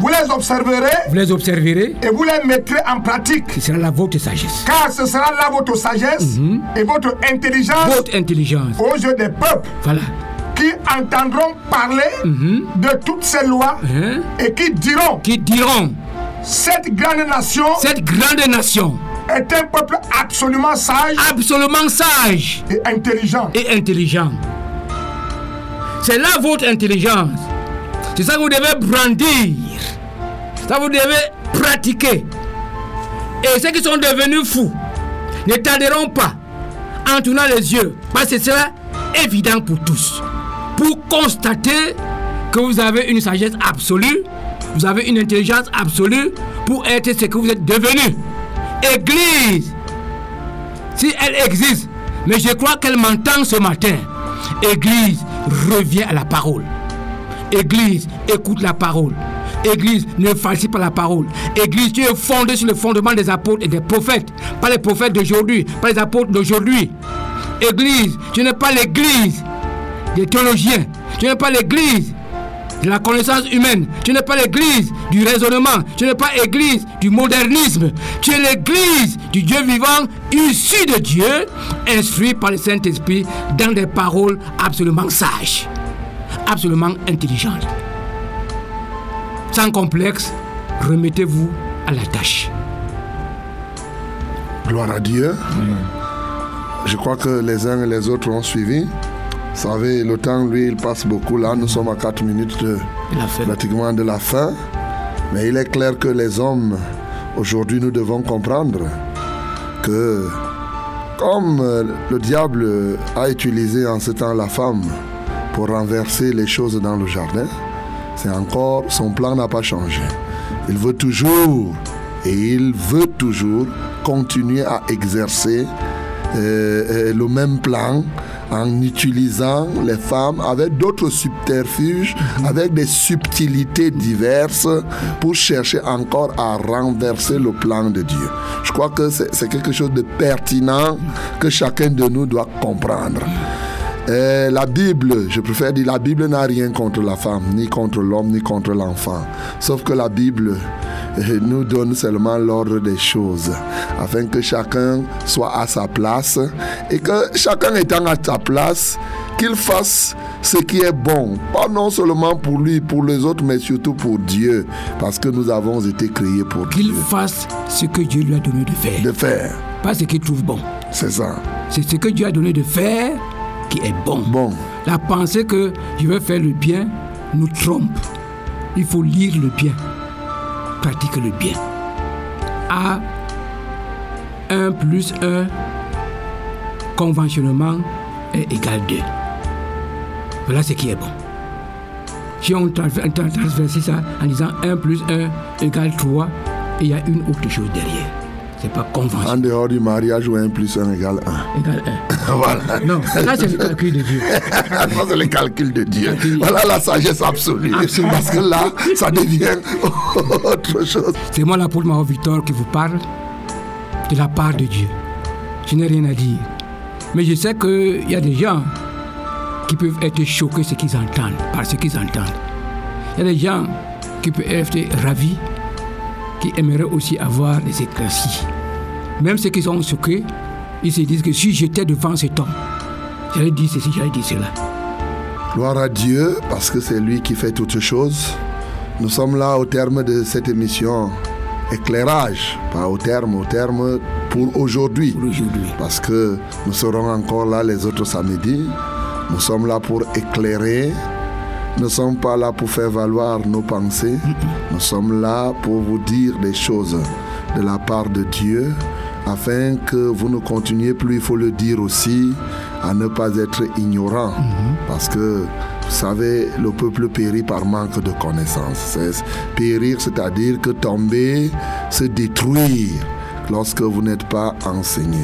Vous les observerez. Vous les observerez. Et vous les mettrez en pratique. Ce sera la votre sagesse. Car ce sera la votre sagesse mm-hmm. et votre intelligence. Votre intelligence. Aux yeux des peuples. Voilà. Qui entendront parler mm-hmm. de toutes ces lois mm-hmm. et qui diront. Qui diront. Cette grande nation. Cette grande nation. Est un peuple absolument sage. Absolument sage. Et intelligent. Et intelligent. C'est là votre intelligence. C'est ça que vous devez brandir. Ça vous devez pratiquer. Et ceux qui sont devenus fous ne tarderont pas en tournant les yeux. Parce que ce sera évident pour tous. Pour constater que vous avez une sagesse absolue. Vous avez une intelligence absolue pour être ce que vous êtes devenu. Église, si elle existe, mais je crois qu'elle m'entend ce matin. Église, reviens à la parole. Église, écoute la parole. Église, ne falsifie pas la parole. Église, tu es fondée sur le fondement des apôtres et des prophètes. Pas les prophètes d'aujourd'hui, pas les apôtres d'aujourd'hui. Église, tu n'es pas l'église des théologiens. Tu n'es pas l'église de la connaissance humaine. Tu n'es pas l'église du raisonnement. Tu n'es pas l'église du modernisme. Tu es l'église du Dieu vivant, issu de Dieu, instruit par le Saint-Esprit dans des paroles absolument sages, absolument intelligentes. Sans complexe, remettez-vous à la tâche. Gloire à Dieu. Mmh. Je crois que les uns et les autres ont suivi. Vous savez, le temps, lui, il passe beaucoup. Là, nous sommes à quatre minutes de, pratiquement de la fin. Mais il est clair que les hommes, aujourd'hui, nous devons comprendre que, comme le diable a utilisé en ce temps la femme pour renverser les choses dans le jardin, c'est encore, son plan n'a pas changé. Il veut toujours, et il veut toujours, continuer à exercer euh, le même plan, en utilisant les femmes avec d'autres subterfuges, mmh. avec des subtilités diverses pour chercher encore à renverser le plan de Dieu. Je crois que c'est, c'est quelque chose de pertinent que chacun de nous doit comprendre. Et la Bible, je préfère dire, la Bible n'a rien contre la femme, ni contre l'homme, ni contre l'enfant. Sauf que la Bible nous donne seulement l'ordre des choses, afin que chacun soit à sa place et que chacun étant à sa place, qu'il fasse ce qui est bon, pas non seulement pour lui, pour les autres, mais surtout pour Dieu, parce que nous avons été créés pour Dieu. Qu'il fasse ce que Dieu lui a donné de faire. De faire. Pas ce qu'il trouve bon. C'est ça. C'est ce que Dieu a donné de faire qui est bon. Bon. La pensée que je vais faire le bien nous trompe. Il faut lire le bien. Pratique le bien. A un plus un conventionnellement est égal deux. Voilà ce qui est bon. Si on transverse ça en disant un plus un égale trois, il y a une autre chose derrière. C'est pas conventionnel. En dehors du mariage, où un plus un égale un. Égale un. Voilà. Non, ça c'est le calcul de Dieu. Ça c'est le calcul de Dieu. Voilà la sagesse absolue. Absolument. Parce que là, ça devient autre chose. C'est moi l'apôtre Mahop Victor qui vous parle de la part de Dieu. Je n'ai rien à dire. Mais je sais qu'il y a des gens qui peuvent être choqués ce qu'ils entendent, par ce qu'ils entendent. Il y a des gens qui peuvent être ravis, qui aimeraient aussi avoir des éclaircies. Même ceux qui sont choqués, ils se disent que si j'étais devant cet homme, j'allais dire ceci, j'allais dire cela. Gloire à Dieu, parce que c'est lui qui fait toutes choses. Nous sommes là au terme de cette émission Éclairage, pas au terme, au terme pour aujourd'hui. Pour aujourd'hui. Parce que nous serons encore là les autres samedis. Nous sommes là pour éclairer. Nous ne sommes pas là pour faire valoir nos pensées. Nous sommes là pour vous dire des choses de la part de Dieu, afin que vous ne continuiez plus, il faut le dire aussi, à ne pas être ignorant. Parce que, vous savez, le peuple périt par manque de connaissances. C'est, périr, c'est-à-dire que tomber, se détruire lorsque vous n'êtes pas enseigné.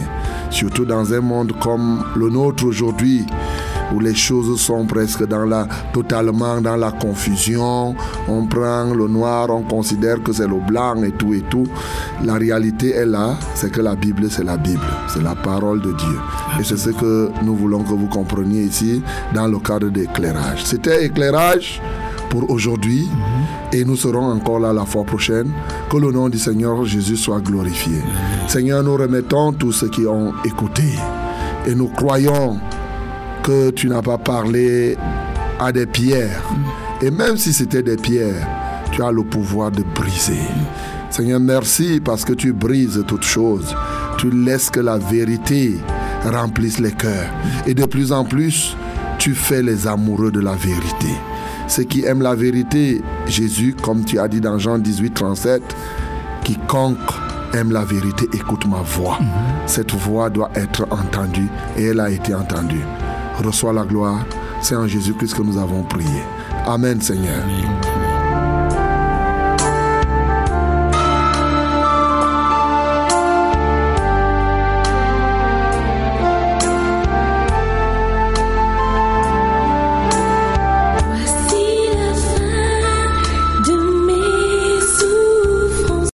Surtout dans un monde comme le nôtre aujourd'hui, où les choses sont presque dans la, totalement dans la confusion. On prend le noir, on considère que c'est le blanc et tout et tout. La réalité est là, c'est que la Bible, c'est la Bible, c'est la parole de Dieu. Et c'est ce que nous voulons que vous compreniez ici dans le cadre d'Éclairage. C'était Éclairage pour aujourd'hui. Et nous serons encore là la fois prochaine. Que le nom du Seigneur Jésus soit glorifié. Seigneur, nous remettons tous ceux qui ont écouté. Et nous croyons que tu n'as pas parlé à des pierres. Et même si c'était des pierres, tu as le pouvoir de briser. Seigneur, merci parce que tu brises toutes choses. Tu laisses que la vérité remplisse les cœurs. Et de plus en plus, tu fais les amoureux de la vérité. Ceux qui aiment la vérité, Jésus, comme tu as dit dans Jean dix-huit, trente-sept, quiconque aime la vérité, écoute ma voix. Mm-hmm. Cette voix doit être entendue et elle a été entendue. Reçois la gloire. C'est en Jésus-Christ que nous avons prié. Amen, Seigneur. Amen.